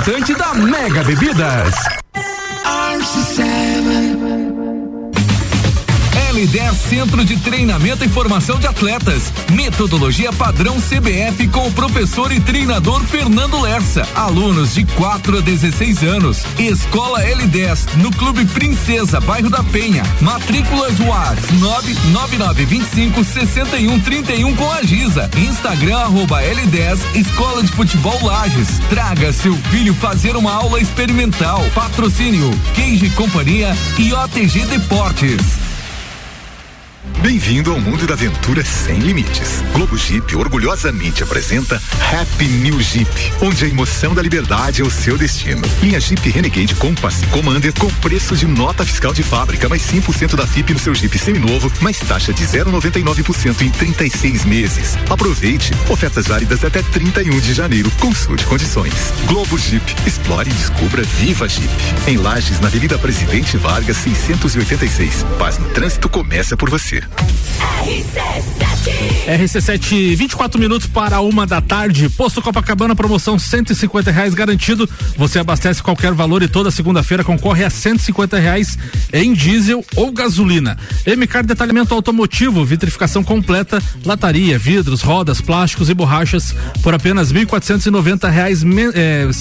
da Mega Bebidas. L10 Centro de Treinamento e Formação de Atletas. Metodologia padrão CBF com o professor e treinador Fernando Lessa. Alunos de 4 a 16 anos. Escola L10 no Clube Princesa, bairro da Penha. Matrículas WhatsApp 999256131 com a Giza. Instagram @L10 Escola de Futebol Lages. Traga seu filho fazer uma aula experimental. Patrocínio Queijo e Companhia e OTG Deportes. Bem-vindo ao mundo da aventura sem limites. Globo Jeep orgulhosamente apresenta Happy New Jeep, onde a emoção da liberdade é o seu destino. Linha Jeep Renegade Compass Commander com preço de nota fiscal de fábrica, mais 100% da FIP no seu Jeep seminovo, mais taxa de 0,99% em 36 meses. Aproveite, ofertas válidas até 31 de janeiro. Consulte condições. Globo Jeep, explore e descubra Viva Jeep. Em Lages, na Avenida Presidente Vargas, 686. Paz no Trânsito começa por você. RC7, 24 minutos para 1 da tarde. Posto Copacabana, promoção R$150 garantido. Você abastece qualquer valor e toda segunda-feira concorre a R$150 em diesel ou gasolina. MCAR Detalhamento Automotivo, vitrificação completa, lataria, vidros, rodas, plásticos e borrachas por apenas R$1.490,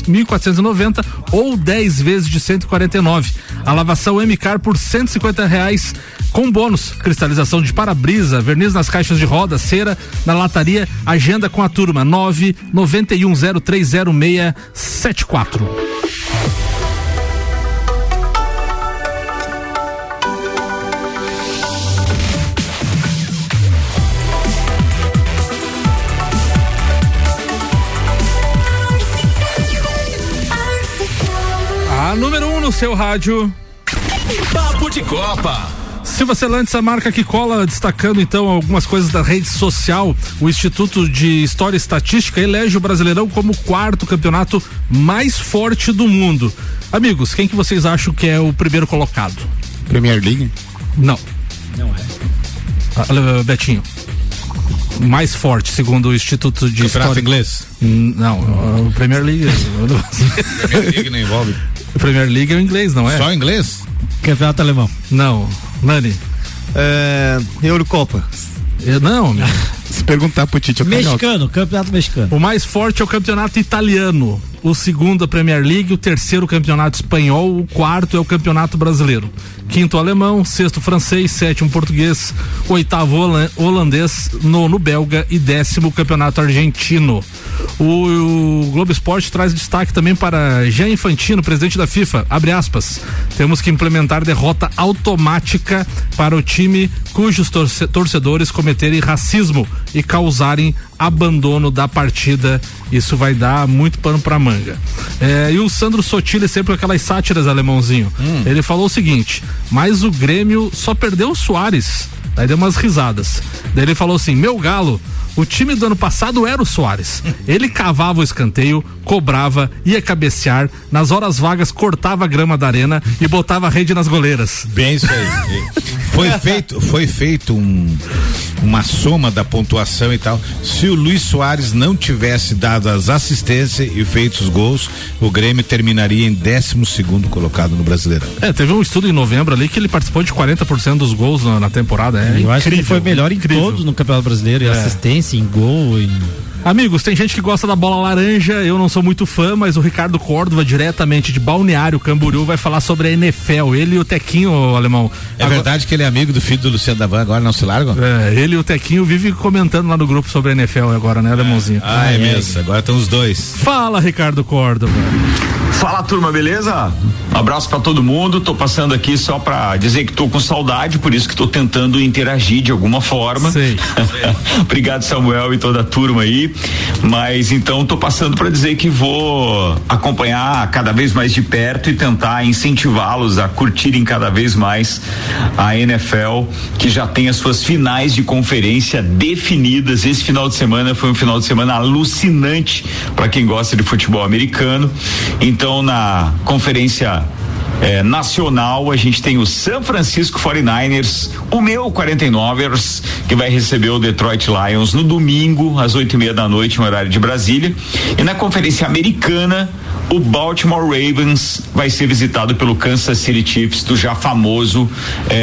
1.490 ou 10 vezes de R$149. A lavação MCAR por R$150 com bônus, cristalização de para-brisa, verniz nas caixas de roda, cera na lataria. Agenda com a turma 991030674. A número 1 no seu rádio. Papo de Copa. Silva Celantes, a marca que cola, destacando então algumas coisas da rede social. O Instituto de História e Estatística elege o Brasileirão como o 4º campeonato mais forte do mundo. Amigos, quem que vocês acham que é o primeiro colocado? Premier League? Não. Não é. Betinho. Mais forte, segundo o Instituto de História. Campeonato inglês? Não, o Premier League. Premier League não envolve. O Premier League é o inglês, não é? Só o inglês? Campeonato alemão? Não. Nani? Eurocopa? Não, meu. Se perguntar pro Tite, eu mexicano, campeonato mexicano. O mais forte é o campeonato italiano. O segundo, a Premier League. O terceiro, o campeonato espanhol. O quarto é o campeonato brasileiro. Quinto, alemão. Sexto, francês. Sétimo, português. Oitavo, holandês. Nono, belga. E décimo, campeonato argentino. O Globo Esporte traz destaque também para Jean Infantino, presidente da FIFA. Abre aspas. Temos que implementar derrota automática para o time cujos torcedores cometerem racismo e causarem abandono da partida. Isso vai dar muito pano pra manga. E o Sandro Sotile, sempre com aquelas sátiras, alemãozinho. Ele falou o seguinte: mas o Grêmio só perdeu o Soares. Aí deu umas risadas. Daí ele falou assim: meu galo, o time do ano passado era o Soares. Ele cavava o escanteio, cobrava, ia cabecear, nas horas vagas cortava a grama da arena e botava a rede nas goleiras. Bem isso aí. Foi feito uma soma da pontuação e tal. Se o Luiz Soares não tivesse dado as assistências e feito os gols, o Grêmio terminaria em 12º colocado no Brasileirão. Teve um estudo em novembro ali que ele participou de 40% dos gols na temporada. Eu acho que ele foi melhor em todos no Campeonato Brasileiro, em assistência, em gol, Amigos, tem gente que gosta da bola laranja, eu não sou muito fã, mas o Ricardo Córdova, diretamente de Balneário Camboriú, vai falar sobre a NFL, ele e o Tequinho, o alemão. Verdade que ele é amigo do filho do Luciano Davan, agora não se largam? Ele e o Tequinho vivem comentando lá no grupo sobre a NFL agora, né, alemãozinho? É mesmo, agora estão os dois. Fala, Ricardo Córdova. Fala, turma, beleza? Um abraço pra todo mundo. Tô passando aqui só pra dizer que tô com saudade, por isso que tô tentando interagir de alguma forma. Sim. Obrigado, Samuel, e toda a turma aí. Mas então tô passando pra dizer que vou acompanhar cada vez mais de perto e tentar incentivá-los a curtirem cada vez mais a NFL, que já tem as suas finais de conferência definidas. Esse final de semana foi um final de semana alucinante pra quem gosta de futebol americano. Então, na conferência nacional, a gente tem o San Francisco 49ers, o meu 49ers, que vai receber o Detroit Lions no domingo, às 20h30, no horário de Brasília. E na conferência americana, o Baltimore Ravens vai ser visitado pelo Kansas City Chiefs, do já famoso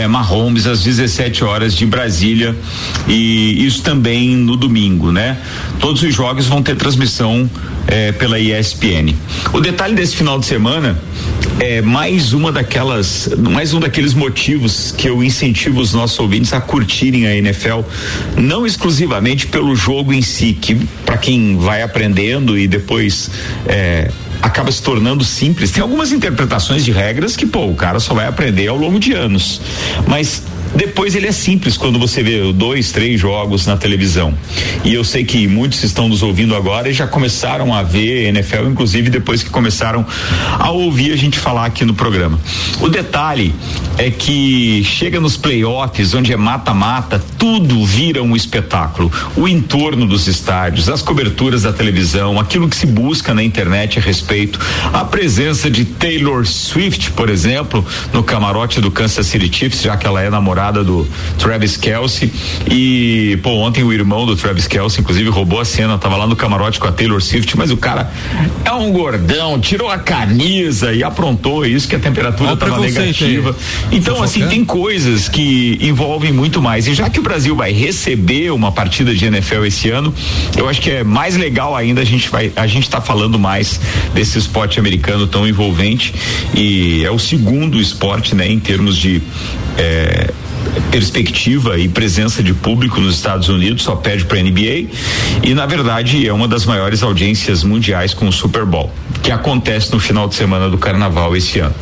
Mahomes, às 17h de Brasília, e isso também no domingo, né? Todos os jogos vão ter transmissão pela ESPN. O detalhe desse final de semana é mais um daqueles motivos que eu incentivo os nossos ouvintes a curtirem a NFL, não exclusivamente pelo jogo em si, que para quem vai aprendendo e depois acaba se tornando simples. Tem algumas interpretações de regras que, o cara só vai aprender ao longo de anos. Mas depois ele é simples quando você vê 2, 3 jogos na televisão. E eu sei que muitos estão nos ouvindo agora e já começaram a ver NFL, inclusive depois que começaram a ouvir a gente falar aqui no programa. O detalhe é que chega nos playoffs, onde é mata-mata, tudo vira um espetáculo. O entorno dos estádios, as coberturas da televisão, aquilo que se busca na internet a respeito, a presença de Taylor Swift, por exemplo, no camarote do Kansas City Chiefs, já que ela é namorada do Travis Kelce, e ontem o irmão do Travis Kelce inclusive roubou a cena, tava lá no camarote com a Taylor Swift, mas o cara é um gordão, tirou a camisa e aprontou isso, que a temperatura tava negativa, então assim, tem coisas que envolvem muito mais, e já que o Brasil vai receber uma partida de NFL esse ano, eu acho que é mais legal ainda, a gente tá falando mais desse esporte americano tão envolvente, e é o segundo esporte, né, em termos de perspectiva e presença de público nos Estados Unidos, só perde para a NBA, e na verdade é uma das maiores audiências mundiais com o Super Bowl, que acontece no final de semana do Carnaval esse ano.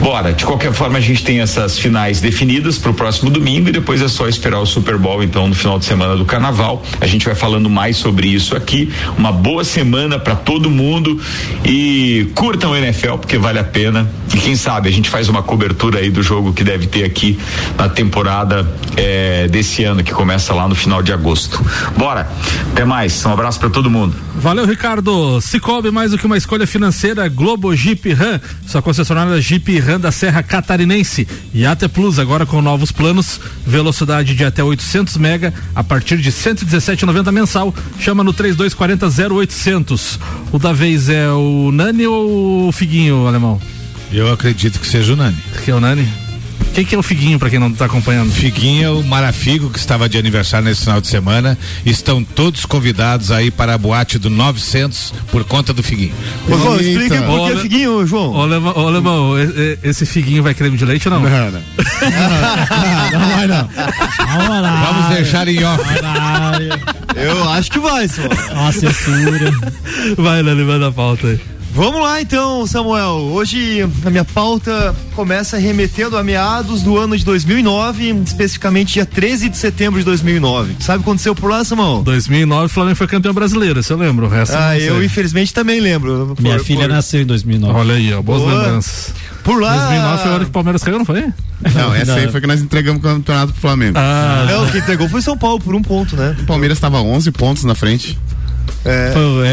Bora, de qualquer forma a gente tem essas finais definidas pro próximo domingo e depois é só esperar o Super Bowl, então, no final de semana do Carnaval. A gente vai falando mais sobre isso aqui. Uma boa semana para todo mundo e curtam o NFL, porque vale a pena, e quem sabe a gente faz uma cobertura aí do jogo que deve ter aqui na temporada desse ano, que começa lá no final de agosto. Bora, até mais, um abraço para todo mundo. Valeu, Ricardo. Cicobi, mais do que uma escolha financeira, Globo Jeep Ram, sua concessionária Jeep Ram da Serra Catarinense, e AT Plus agora com novos planos, velocidade de até 800 mega a partir de 117,90 mensal. Chama no 3240-0800. O da vez é o Nani ou o Figuinho, alemão? Eu acredito que seja o Nani. Que é o Nani? Quem que é o Figuinho, para quem não está acompanhando? Figuinho é o Marafigo, que estava de aniversário nesse final de semana. Estão todos convidados aí para a boate do 900 por conta do Figuinho. Ô, João, explica por que é Figuinho, João. Ô, Lemão, esse Figuinho vai creme de leite ou não? Não. Não vai, não. Vamos deixar em off. Eu acho que vai, só. Ó, censura. Vai, Lani, manda a pauta aí. Vamos lá então, Samuel. Hoje a minha pauta começa remetendo a meados do ano de 2009, especificamente dia 13 de setembro de 2009. Sabe o que aconteceu por lá, Samuel? 2009 o Flamengo foi campeão brasileiro, você lembra? O resto eu infelizmente também lembro. Minha filha nasceu em 2009. Olha aí, ó, boas lembranças. Por lá. 2009 foi a hora que o Palmeiras caiu, não foi? Não, essa aí foi que nós entregamos o campeonato pro Flamengo. O que entregou foi São Paulo por 1 ponto, né? O Palmeiras tava 11 pontos na frente.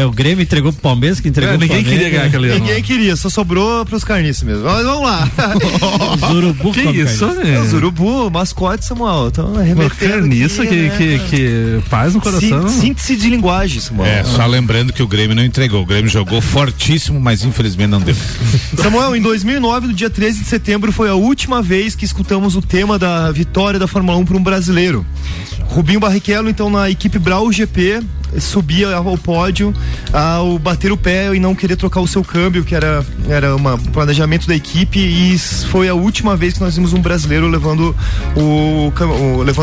O Grêmio entregou pro Palmeiras, que entregou pro Palmeiras. Ninguém queria ganhar aquele ano. Ninguém queria, só sobrou pros carniços mesmo. Mas vamos lá. Zurubu, que isso, né? Zurubu, mascote, Samuel. Então, carniço que paz no coração. Síntese de linguagem, Samuel. Só lembrando que o Grêmio não entregou. O Grêmio jogou fortíssimo, mas infelizmente não deu. Samuel, em 2009, no dia 13 de setembro, foi a última vez que escutamos o tema da vitória da Fórmula 1 para um brasileiro. Rubinho Barrichello, então, na equipe Brau GP, subir ao pódio ao bater o pé e não querer trocar o seu câmbio, que era um planejamento da equipe, e foi a última vez que nós vimos um brasileiro levando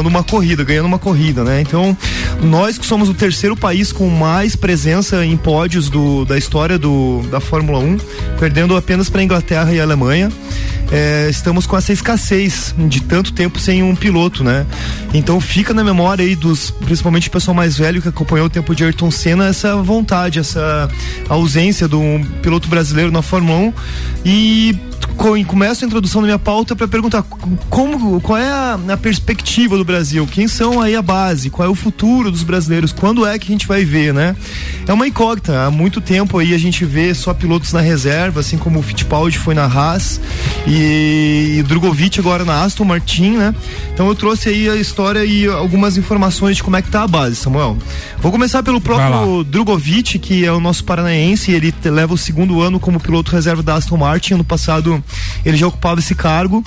uma corrida, ganhando uma corrida, né? Então, nós que somos o terceiro país com mais presença em pódios da história da Fórmula 1, perdendo apenas para a Inglaterra e a Alemanha, estamos com essa escassez de tanto tempo sem um piloto, né? Então fica na memória aí principalmente o pessoal mais velho que acompanhou o tempo de Ayrton Senna, essa vontade, essa ausência de um piloto brasileiro na Fórmula 1. E começo a introdução da minha pauta para perguntar qual é a perspectiva do Brasil, quem são aí a base, qual é o futuro dos brasileiros, quando é que a gente vai ver, né? É uma incógnita, há muito tempo aí a gente vê só pilotos na reserva, assim como o Fittipaldi foi na Haas e Drugovic agora na Aston Martin, né? Então eu trouxe aí a história e algumas informações de como é que tá a base, Samuel. Vou começar pelo próprio Drugovic, que é o nosso paranaense, ele leva o segundo ano como piloto reserva da Aston Martin. Ano passado ele já ocupava esse cargo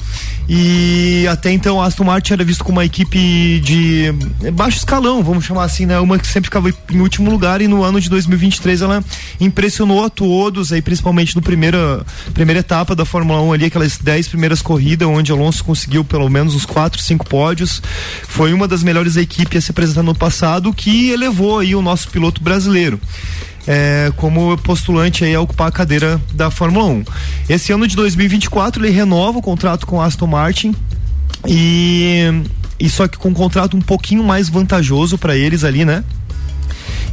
e até então a Aston Martin era visto como uma equipe de baixo escalão, vamos chamar assim, né? Uma que sempre ficava em último lugar, e no ano de 2023 ela impressionou a todos aí, principalmente no primeira etapa da Fórmula 1 ali, aquelas 10 primeiras corridas onde Alonso conseguiu pelo menos uns 4, 5 pódios. Foi uma das melhores equipes a se apresentar no passado, que elevou aí o nosso piloto brasileiro como postulante aí a ocupar a cadeira da Fórmula 1. Esse ano de 2024 ele renova o contrato com a Aston Martin e só que com um contrato um pouquinho mais vantajoso para eles ali, né?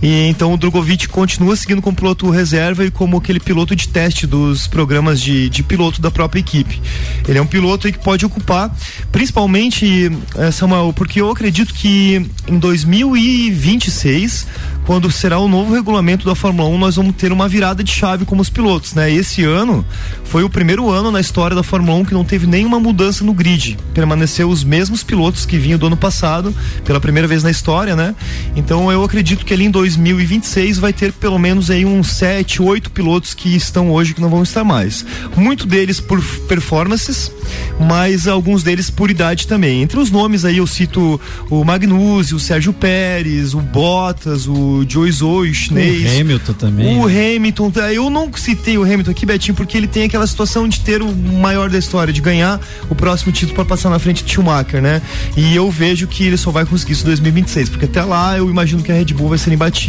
E então o Drugovic continua seguindo como piloto reserva e como aquele piloto de teste dos programas de piloto da própria equipe. Ele é um piloto aí que pode ocupar, principalmente, Samuel, porque eu acredito que em 2026, quando será o novo regulamento da Fórmula 1, nós vamos ter uma virada de chave como os pilotos, né? Esse ano foi o primeiro ano na história da Fórmula 1 que não teve nenhuma mudança no grid. Permaneceu os mesmos pilotos que vinham do ano passado, pela primeira vez na história, né? Então eu acredito que ali em 2026 vai ter pelo menos aí uns 7, 8 pilotos que estão hoje que não vão estar mais. Muito deles por performances, mas alguns deles por idade também. Entre os nomes aí eu cito o Magnucci, o Sérgio Pérez, o Bottas, o Joey Zhou, o chinês. O Hamilton também. O Hamilton. Eu não citei o Hamilton aqui, Betinho, porque ele tem aquela situação de ter o maior da história, de ganhar o próximo título para passar na frente de Schumacher, né? E eu vejo que ele só vai conseguir isso em 2026, porque até lá eu imagino que a Red Bull vai ser imbatível.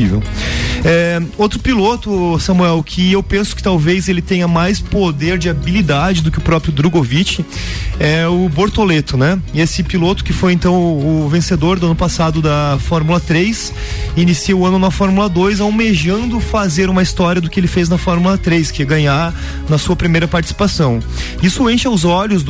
Outro piloto, Samuel, que eu penso que talvez ele tenha mais poder de habilidade do que o próprio Drugovic, é o Bortoleto, né? Esse piloto que foi então o vencedor do ano passado da Fórmula 3, inicia o ano na Fórmula 2 almejando fazer uma história do que ele fez na Fórmula 3, que é ganhar na sua primeira participação. Isso enche os olhos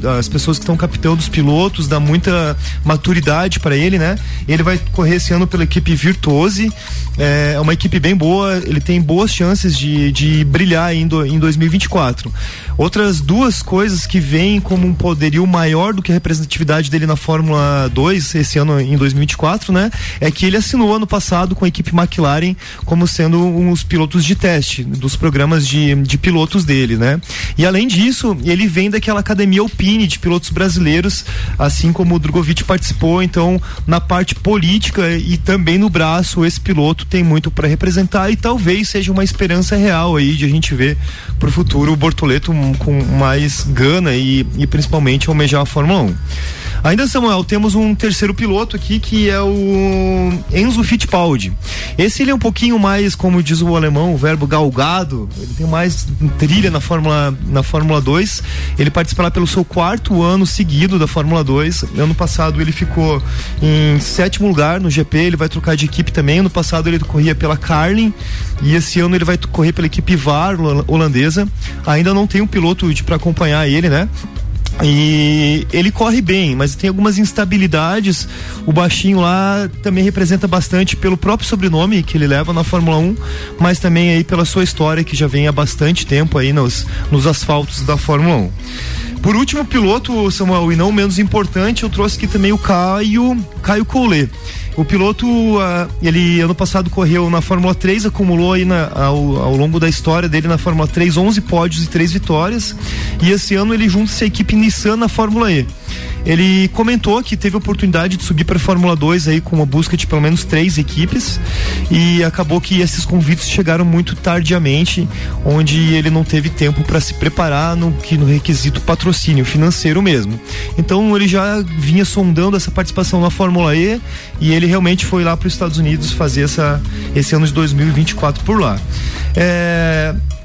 das pessoas que estão capitão dos pilotos, dá muita maturidade para ele, né? Ele vai correr esse ano pela equipe Virtuosi, é uma equipe bem boa, ele tem boas chances de brilhar em 2024. Outras duas coisas que vêm como um poderio maior do que a representatividade dele na Fórmula 2 esse ano em 2024, né? É que ele assinou ano passado com a equipe McLaren como sendo um dos pilotos de teste dos programas de pilotos dele, né? E além disso, ele vem daquela academia Alpine de pilotos brasileiros, assim como o Drugovic participou. Então, na parte política e também no braço, esse piloto tem muito para representar e talvez seja uma esperança real aí de a gente ver pro futuro o Bortoleto com mais gana e principalmente almejar a Fórmula 1. Ainda, Samuel, temos um terceiro piloto aqui que é o Enzo Fittipaldi. Esse ele é um pouquinho mais, como diz o alemão, o verbo galgado, ele tem mais trilha na Fórmula 2. Ele participará pelo seu 4º ano seguido da Fórmula 2. Ano passado ele ficou em 7º lugar no GP, ele vai trocar de equipe também. Ano passado ele corria pela Carlin e esse ano ele vai correr pela equipe VAR holandesa. Ainda não tem um piloto para acompanhar ele, né? E ele corre bem, mas tem algumas instabilidades. O baixinho lá também representa bastante pelo próprio sobrenome que ele leva na Fórmula 1, mas também aí pela sua história que já vem há bastante tempo aí nos asfaltos da Fórmula 1. Por último piloto, Samuel, e não menos importante, eu trouxe aqui também o Caio Collet. O piloto, ele ano passado correu na Fórmula 3, acumulou aí ao longo da história dele na Fórmula 3, 11 pódios e 3 vitórias. E esse ano ele junta-se à equipe Nissan na Fórmula E. Ele comentou que teve a oportunidade de subir para a Fórmula 2 aí com uma busca de pelo menos 3 equipes, e acabou que esses convites chegaram muito tardiamente, onde ele não teve tempo para se preparar no requisito patrocínio financeiro mesmo. Então ele já vinha sondando essa participação na Fórmula E, e ele realmente foi lá para os Estados Unidos fazer esse ano de 2024 por lá.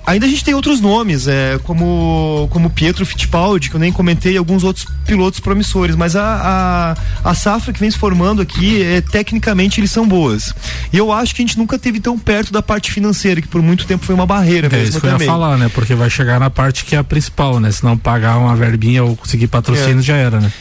Ainda a gente tem outros nomes, como Pietro Fittipaldi, que eu nem comentei, e alguns outros pilotos promissores, mas a safra que vem se formando aqui, tecnicamente eles são boas. E eu acho que a gente nunca teve tão perto da parte financeira, que por muito tempo foi uma barreira mesmo. Isso que eu ia falar, né? Porque vai chegar na parte que é a principal, né? Se não pagar uma verbinha ou conseguir patrocínio, já era, né?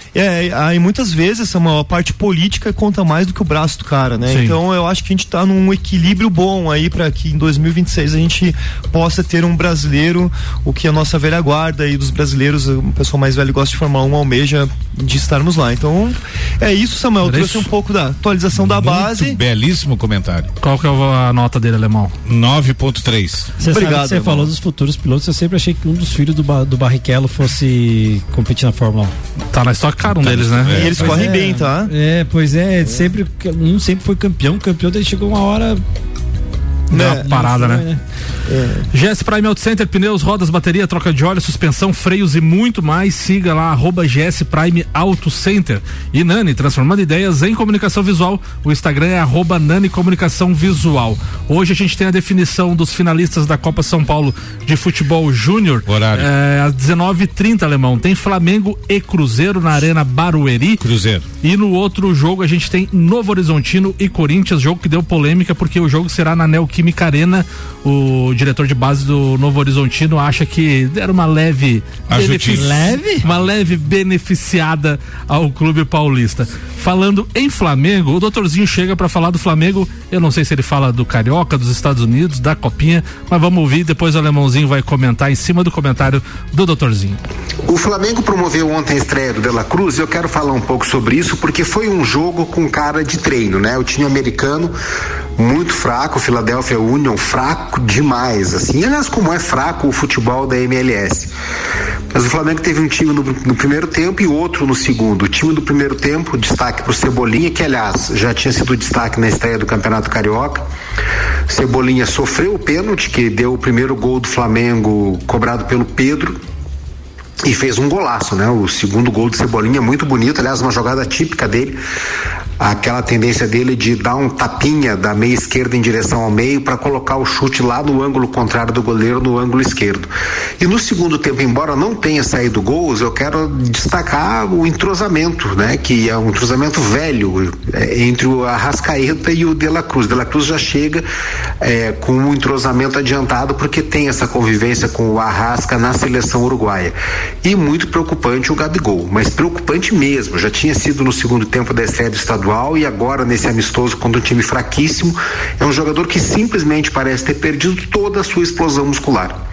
Aí muitas vezes a parte política conta mais do que o braço do cara, né? Sim. Então eu acho que a gente tá num equilíbrio bom aí para que em 2026 a gente possa ter um brasileiro, o que a nossa velha guarda aí dos brasileiros, o pessoal mais velho gosta de Fórmula 1, almeja de estarmos lá. Então, é isso, Samuel. Eu trouxe um pouco da atualização da base. Belíssimo comentário. Qual que é a nota dele, Alemão? 9.3. Obrigado. Você falou dos futuros pilotos, eu sempre achei que um dos filhos do Barrichello fosse competir na Fórmula 1. Tá na Stock Car, um deles, né? E eles correm bem, tá? Sempre, um sempre foi campeão, daí chegou uma hora... parada, né? GS Prime Auto Center, pneus, rodas, bateria, troca de óleo, suspensão, freios e muito mais. Siga lá, @GS Prime Auto Center. E Nani, transformando ideias em comunicação visual. O Instagram é @NaniComunicaçãoVisual. Hoje a gente tem a definição dos finalistas da Copa São Paulo de Futebol Júnior. Horário. Às 19h30, Alemão. Tem Flamengo e Cruzeiro na Arena Barueri. Cruzeiro. E no outro jogo a gente tem Novo Horizontino e Corinthians, jogo que deu polêmica porque o jogo será na Neoquímica Arena. O diretor de base do Novo Horizontino acha que era uma leve beneficiada ao clube paulista. Falando em Flamengo, o doutorzinho chega para falar do Flamengo. Eu não sei se ele fala do Carioca, dos Estados Unidos, da Copinha, mas vamos ouvir, depois o Alemãozinho vai comentar em cima do comentário do doutorzinho. O Flamengo promoveu ontem a estreia do De La Cruz. Eu quero falar um pouco sobre isso, porque foi um jogo com cara de treino, né? O time americano muito fraco, o Philadelphia Union fraco demais, assim, aliás, como é fraco o futebol da MLS. Mas o Flamengo teve um time no primeiro tempo e outro no segundo. O time do primeiro tempo, destaque pro Cebolinha, que aliás, já tinha sido destaque na estreia do Campeonato Carioca. Cebolinha sofreu o pênalti, que deu o primeiro gol do Flamengo, cobrado pelo Pedro, e fez um golaço, né? O segundo gol do Cebolinha, muito bonito, aliás, uma jogada típica dele, aquela tendência dele de dar um tapinha da meia esquerda em direção ao meio para colocar o chute lá no ângulo contrário do goleiro, no ângulo esquerdo. E no segundo tempo, embora não tenha saído gols, eu quero destacar o entrosamento, né? Que é um entrosamento velho entre o Arrascaeta e o De La Cruz. De La Cruz já chega com um entrosamento adiantado, porque tem essa convivência com o Arrasca na seleção uruguaia. E muito preocupante o Gabigol, mas preocupante mesmo, já tinha sido no segundo tempo da estreia do estadual, e agora nesse amistoso contra um time fraquíssimo, é um jogador que simplesmente parece ter perdido toda a sua explosão muscular.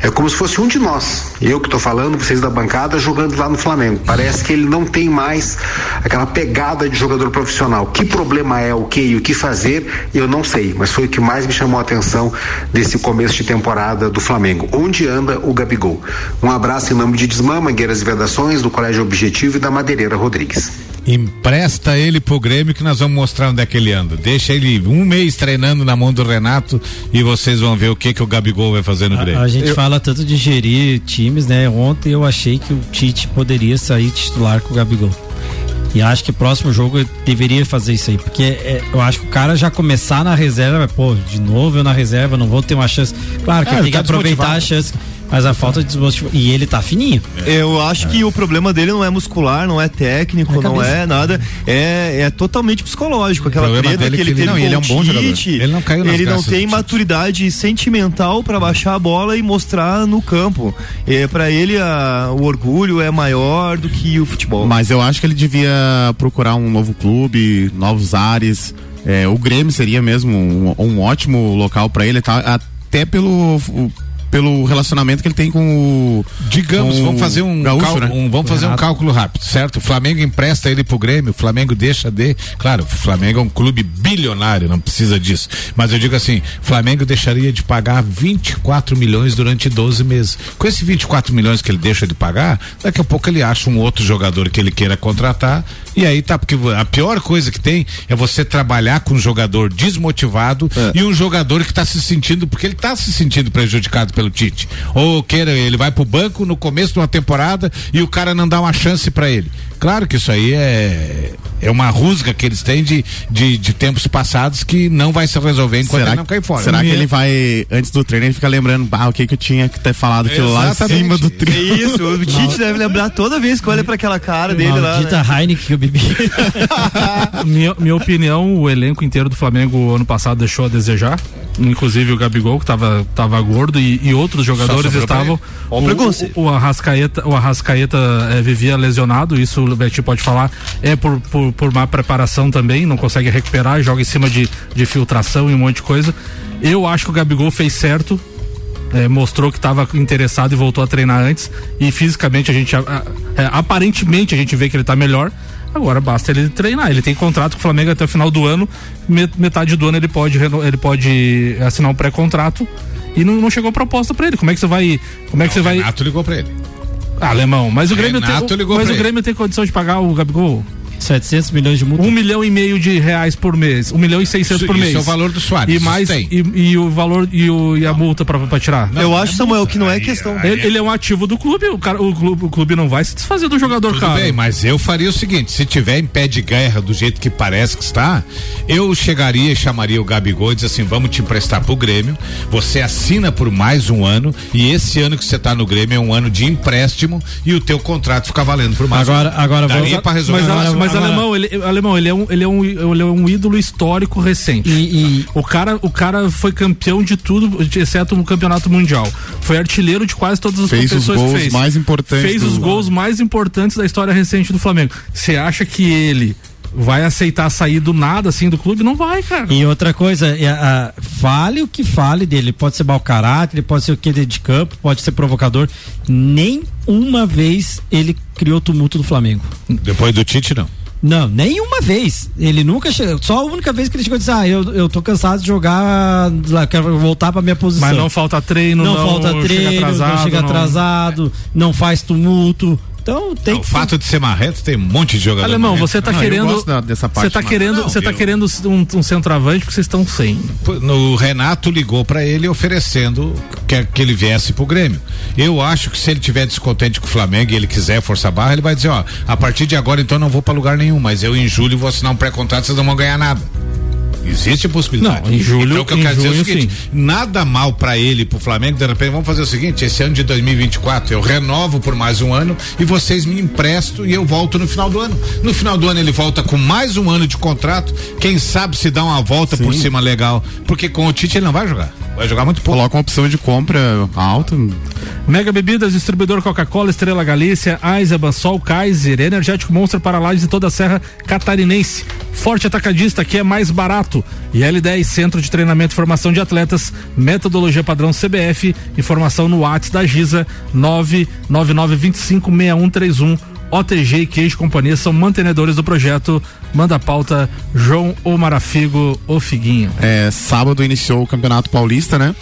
É como se fosse um de nós, eu que tô falando, vocês da bancada, jogando lá no Flamengo. Parece que ele não tem mais aquela pegada de jogador profissional. Que problema é, o que e o que fazer, eu não sei, mas foi o que mais me chamou a atenção desse começo de temporada do Flamengo. Onde anda o Gabigol? Um abraço em nome de Desmã, Mangueiras e Vedações, do Colégio Objetivo e da Madeireira Rodrigues. Empresta ele pro Grêmio, que nós vamos mostrar onde é que ele anda. Deixa ele um mês treinando na mão do Renato e vocês vão ver o que o Gabigol vai fazer no Grêmio. A gente fala tanto de gerir times, né? Ontem eu achei que o Tite poderia sair titular com o Gabigol. E acho que próximo jogo eu deveria fazer isso aí, porque eu acho que o cara já começar na reserva, de novo eu na reserva, não vou ter uma chance. Claro que tem que aproveitar a chance. Mas a falta de desmotivação. E ele tá fininho. Eu acho que o problema dele não é muscular, não é técnico, não é nada. É totalmente psicológico. Aquela treta que ele teve. Não, ele é um bom jogador. Ele não caiu nas graças. Ele não tem maturidade sentimental pra baixar a bola e mostrar no campo. Pra ele, o orgulho é maior do que o futebol. Mas eu acho que ele devia procurar um novo clube, novos ares. O Grêmio seria mesmo um ótimo local pra ele. Até pelo pelo relacionamento que ele tem com o... Digamos, vamos fazer um cálculo rápido, certo? O Flamengo empresta ele pro Grêmio, o Flamengo deixa de... Claro, o Flamengo é um clube bilionário, não precisa disso. Mas eu digo assim, Flamengo deixaria de pagar 24 milhões durante 12 meses. Com esses 24 milhões que ele deixa de pagar, daqui a pouco ele acha um outro jogador que ele queira contratar, e aí tá, porque a pior coisa que tem é você trabalhar com um jogador desmotivado e um jogador que tá se sentindo, porque ele tá se sentindo prejudicado pelo Tite. Ou queira, ele vai pro banco no começo de uma temporada e o cara não dá uma chance pra ele. Claro que isso aí é uma rusga que eles têm de tempos passados que não vai se resolver enquanto ele não cai fora. Será que ele vai, antes do treino, ele fica lembrando, o que eu tinha que ter falado aquilo lá em cima do treino? É isso, o Tite deve lembrar toda vez que olha pra aquela cara dele lá. Maldita Heineken que eu bebi. Minha opinião, o elenco inteiro do Flamengo ano passado deixou a desejar. Inclusive o Gabigol, que tava gordo, e outros jogadores estavam. O Arrascaeta vivia lesionado, isso o Betinho pode falar, por má preparação também, não consegue recuperar, joga em cima de filtração e um monte de coisa. Eu acho que o Gabigol fez certo, mostrou que estava interessado e voltou a treinar antes, e fisicamente aparentemente a gente vê que ele está melhor. Agora basta ele treinar, ele tem contrato com o Flamengo até o final do ano, metade do ano ele pode assinar um pré-contrato, e não chegou proposta para ele. Como é que você vai? O Renato ligou para ele. Alemão, mas o Grêmio tem condição de pagar o Gabigol? 700 milhões de multa? R$1,5 milhão por mês, R$1,6 milhão por mês. Isso é o valor do Suárez. E mais, e o valor e a multa pra tirar. Não, eu acho, Samuel, que não é questão. Ele é um ativo do clube, o clube não vai se desfazer do jogador, cara. Tudo bem, mas eu faria o seguinte, se tiver em pé de guerra do jeito que parece que está, eu chegaria e chamaria o Gabigol e diz assim, vamos te emprestar pro Grêmio, você assina por mais um ano, e esse ano que você tá no Grêmio é um ano de empréstimo e o teu contrato fica valendo por mais um ano. Agora daria pra resolver. Mas Alemão, ele é um ídolo histórico recente. O cara foi campeão de tudo, exceto no campeonato mundial. Foi artilheiro de quase todas as competições que fez. Fez os gols mais importantes da história recente do Flamengo. Você acha que ele vai aceitar sair do nada assim do clube? Não vai, cara. E outra coisa, fale o que fale dele, pode ser mau caráter, ele pode ser o que de campo, pode ser provocador, nem uma vez ele criou tumulto do Flamengo. Depois do Tite, não. Não, nenhuma vez. Ele nunca chegou. Só a única vez que ele chegou e disse: eu tô cansado de jogar, quero voltar pra minha posição. Mas não falta treino, não chega atrasado, não faz tumulto. Então, tem fato de ser marreto, tem um monte de jogador. Alemão, você tá querendo. Você tá querendo um centroavante, porque vocês estão sem. O Renato ligou pra ele oferecendo que ele viesse pro Grêmio. Eu acho que se ele tiver descontente com o Flamengo e ele quiser forçar a barra, ele vai dizer, a partir de agora então não vou pra lugar nenhum, mas eu em julho vou assinar um pré-contrato, vocês não vão ganhar nada. Existe a possibilidade. Não, em julho, então o que eu quero dizer é o seguinte, sim. Nada mal pra ele, pro Flamengo, de repente vamos fazer o seguinte, esse ano de 2024 eu renovo por mais um ano e vocês me emprestam e eu volto no final do ano. No final do ano ele volta com mais um ano de contrato, quem sabe se dá uma volta por cima legal, porque com o Tite ele não vai jogar. Vai jogar muito pouco. Coloca uma opção de compra alta. Mega Bebidas, distribuidor Coca-Cola, Estrela Galícia, Eisenbahn, Bansol, Kaiser, Energético Monster para Lages e toda a Serra Catarinense. Forte Atacadista, que é mais barato. E L10, Centro de Treinamento e Formação de Atletas, metodologia padrão CBF, informação no WhatsApp da Giza, 999256131. OTG e Queijo Companhia são mantenedores do projeto. Manda a pauta, João Omarafigo, o Figuinho. Sábado iniciou o Campeonato Paulista, né?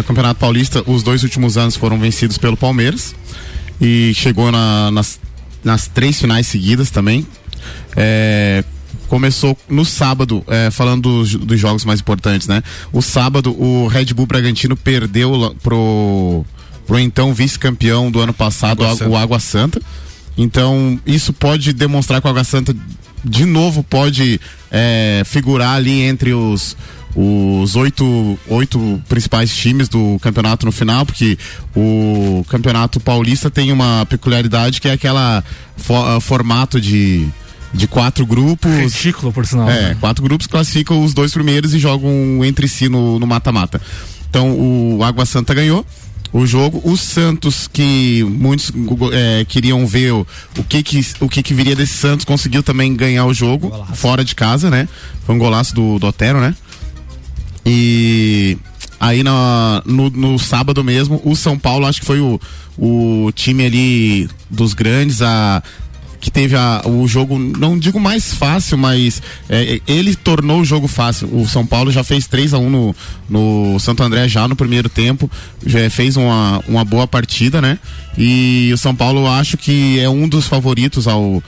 O Campeonato Paulista, os dois últimos anos foram vencidos pelo Palmeiras e chegou nas três finais seguidas também. Começou no sábado, falando dos jogos mais importantes, né? O sábado, o Red Bull Bragantino perdeu pro então vice-campeão do ano passado, o Água Santa. Então, isso pode demonstrar que o Água Santa de novo pode figurar ali entre os oito principais times do campeonato no final, porque o Campeonato Paulista tem uma peculiaridade que é aquela formato de quatro grupos. Retículo, por sinal. Né? Quatro grupos classificam os dois primeiros e jogam entre si no mata-mata. Então o Água Santa ganhou o jogo, o Santos, que muitos queriam ver o que viria desse Santos, conseguiu também ganhar o jogo, golaço. Fora de casa, né? Foi um golaço do Otero, né? E Aí no sábado mesmo, o São Paulo, acho que foi o time ali dos grandes, que teve o jogo, não digo mais fácil, mas ele tornou o jogo fácil. O São Paulo já fez 3-1 no Santo André já no primeiro tempo, já fez uma boa partida, né? E o São Paulo acho que é um dos favoritos ao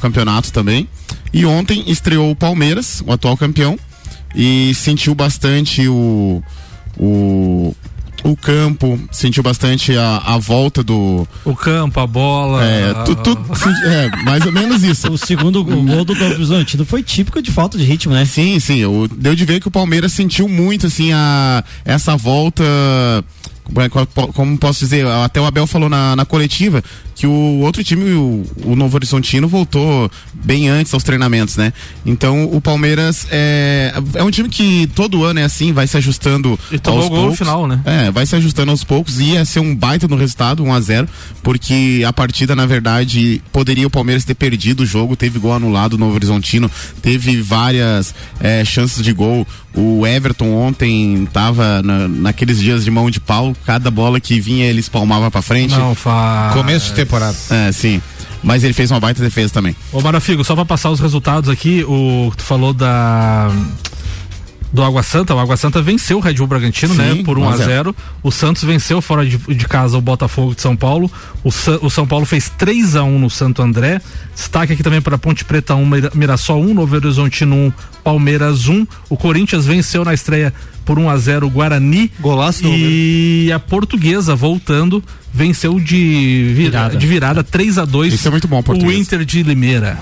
campeonato também. E ontem estreou o Palmeiras, o atual campeão, e sentiu bastante o campo, sentiu bastante a volta do... O campo, a bola... mais ou menos isso. O segundo gol do Golfizantino foi típico de falta de ritmo, né? Sim, sim. Deu de ver que o Palmeiras sentiu muito, assim, essa volta... Como posso dizer, até o Abel falou na coletiva que o outro time, o Novo Horizontino, voltou bem antes aos treinamentos, né? Então o Palmeiras é um time que todo ano é assim, vai se ajustando e aos poucos. No final, né? Vai se ajustando aos poucos, e ia ser um baita no resultado, 1-0, porque a partida, na verdade, poderia o Palmeiras ter perdido o jogo, teve gol anulado no Novo Horizontino, teve várias chances de gol. O Everton ontem tava naqueles dias de mão de pau, cada bola que vinha ele espalmava pra frente. Não faz. Começo de temporada. É, sim. Mas ele fez uma baita defesa também. Ô Marafigo, só pra passar os resultados aqui, tu falou do Água Santa. O Água Santa venceu o Red Bull Bragantino, sim, né? Por 1-0. O Santos venceu fora de casa o Botafogo de São Paulo. O São Paulo fez 3-1 no Santo André. Destaque aqui também para Ponte Preta 1, Mirassol 1, Novo Horizontino 1, Palmeiras 1. O Corinthians venceu na estreia por 1-0 o Guarani. Golaço. E a Portuguesa, voltando, venceu de virada 3-2. Isso é muito bom, o Inter de Limeira.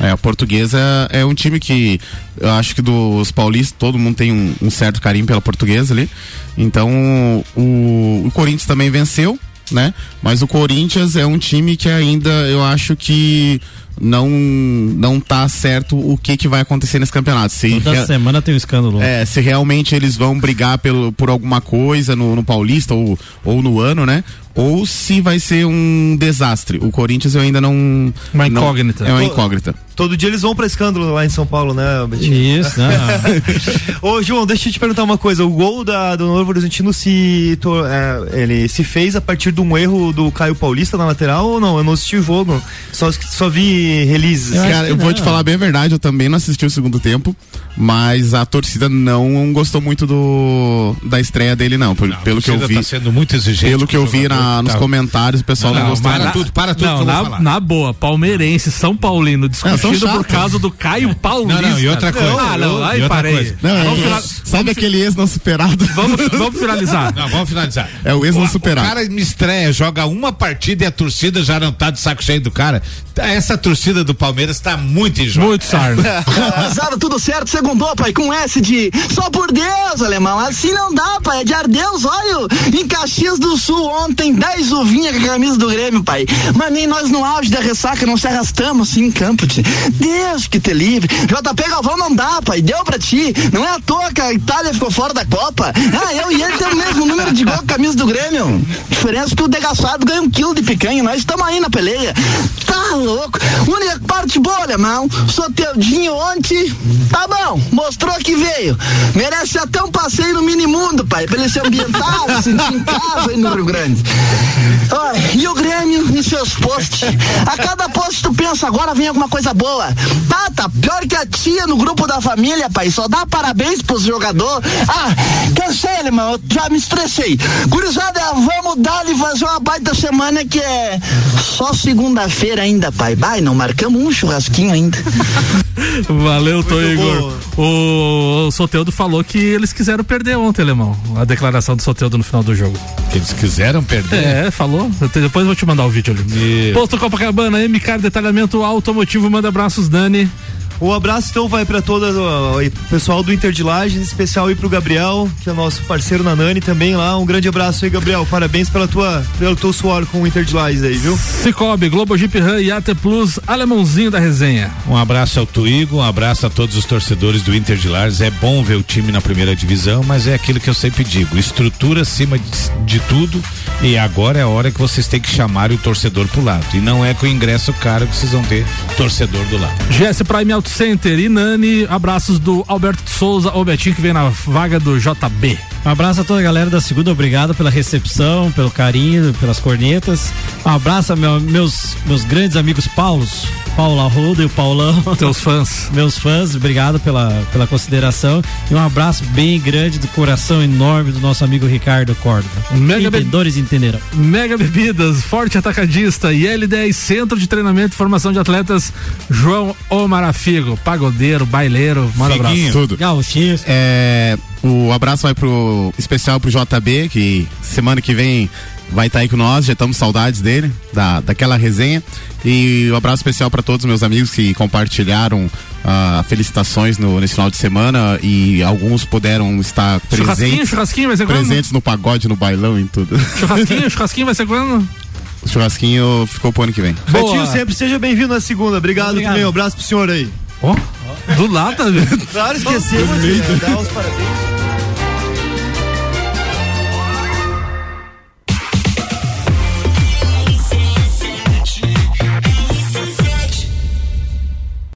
A Portuguesa é um time que eu acho que dos paulistas todo mundo tem um certo carinho pela Portuguesa ali. Então o Corinthians também venceu, né? Mas o Corinthians é um time que ainda eu acho que não tá certo o que vai acontecer nesse campeonato. Toda semana tem um escândalo. Se realmente eles vão brigar por alguma coisa no Paulista ou no ano, né? Ou se vai ser um desastre. O Corinthians eu ainda não... Uma incógnita. É uma incógnita. Todo dia eles vão pra escândalo lá em São Paulo, né, Betinho? Isso, né? Ô, João, deixa eu te perguntar uma coisa. O gol do Novo Horizontino ele se fez a partir de um erro do Caio Paulista na lateral ou não? Eu não assisti o jogo, só vi releases. Cara, eu vou te falar bem a verdade, eu também não assisti o segundo tempo, mas a torcida não gostou muito da estreia dele, não. Pelo que eu vi. Tá sendo muito exigente. Pelo que eu vi nos comentários, o pessoal não gostou. Para tudo não, que eu vou falar. Na boa, palmeirense, São Paulino, desculpa. Por causa do Caio Paulista. Não, e outra coisa. Aí parei. Sabe aquele ex não superado? Vamos finalizar. Não, vamos finalizar. É o ex não superado. O cara me estreia, joga uma partida e a torcida já não tá de saco cheio do cara. Essa torcida do Palmeiras tá muito enjoada. Muito sarno. Azar, tudo certo, segundou, pai, com S de só por Deus, alemão. Assim não dá, pai, é de arder os olhos. Em Caxias do Sul, ontem, 10 uvinha com a camisa do Grêmio, pai. Mas nem nós no auge da ressaca não se arrastamos assim em campo, tio. Deus que te livre, JP Galvão não dá, pai, deu pra ti, não é à toa que a Itália ficou fora da Copa. Eu e ele temos o mesmo número de gol com a camisa do Grêmio, diferença que o desgraçado ganha 1 quilo de picanha, nós estamos aí na peleia, tá louco, única parte boa, alemão, Soteudinho ontem, tá bom, mostrou que veio, merece até um passeio no minimundo, pai, pra ele se ambientar, se sentir em casa aí no Rio Grande. E o Grêmio e seus posts, a cada post tu pensa, agora vem alguma coisa boa. Tá pior que a tia no grupo da família, pai, só dá parabéns pros jogadores. Cansei, irmão, já me estressei. Gurizada, vamos dar e fazer uma baita semana que é só segunda-feira ainda, pai. Vai, não marcamos um churrasquinho ainda. Valeu, Tô Igor. O Soteldo falou que eles quiseram perder ontem, alemão, a declaração do Soteldo no final do jogo. Eles quiseram perder? Falou. Depois eu vou te mandar o vídeo ali. Posto Copacabana, MK Detalhamento Automotivo, manda abraços, Dani. Um abraço então vai pra todo o pessoal do Inter de Lages, em especial aí pro Gabriel, que é nosso parceiro na Nani também lá. Um grande abraço aí, Gabriel. Parabéns pelo teu suor com o Inter de Lages aí, viu? Cicobi, Globo Jeep Ram e AT Plus, alemãozinho da resenha. Um abraço ao Tuigo, um abraço a todos os torcedores do Inter de Lages. É bom ver o time na primeira divisão, mas é aquilo que eu sempre digo, estrutura acima de tudo, e agora é a hora que vocês têm que chamar o torcedor pro lado, e não é com o ingresso caro que vocês vão ter torcedor do lado. GS Prime Auto Center e Nani, abraços do Alberto Souza, o Betinho que vem na vaga do JB. Um abraço a toda a galera da Segunda, obrigado pela recepção, pelo carinho, pelas cornetas. Um abraço a meus grandes amigos Paulo Arruda e o Paulão. Teus fãs. Meus fãs, obrigado pela consideração. E um abraço bem grande, do coração enorme do nosso amigo Ricardo Córdoba. Entendedores entenderão. Mega Bebidas, Forte Atacadista e L10, Centro de Treinamento e Formação de Atletas, João Omar Figo, pagodeiro, baileiro, manda abraço. Tudo. Gauchinho. O abraço vai especial pro JB, que semana que vem vai estar aí com nós, já estamos saudades dele, daquela resenha. E um abraço especial para todos os meus amigos que compartilharam felicitações nesse final de semana, e alguns puderam estar presentes. Churrasquinho vai ser quando? Presentes no pagode, no bailão e tudo. Churrasquinho vai ser quando? O churrasquinho ficou pro ano que vem. Boa. Betinho, sempre seja bem-vindo na segunda. Obrigado também, um abraço pro senhor aí. Do lado, tá vendo? Claro, esqueci. Dá os parabéns.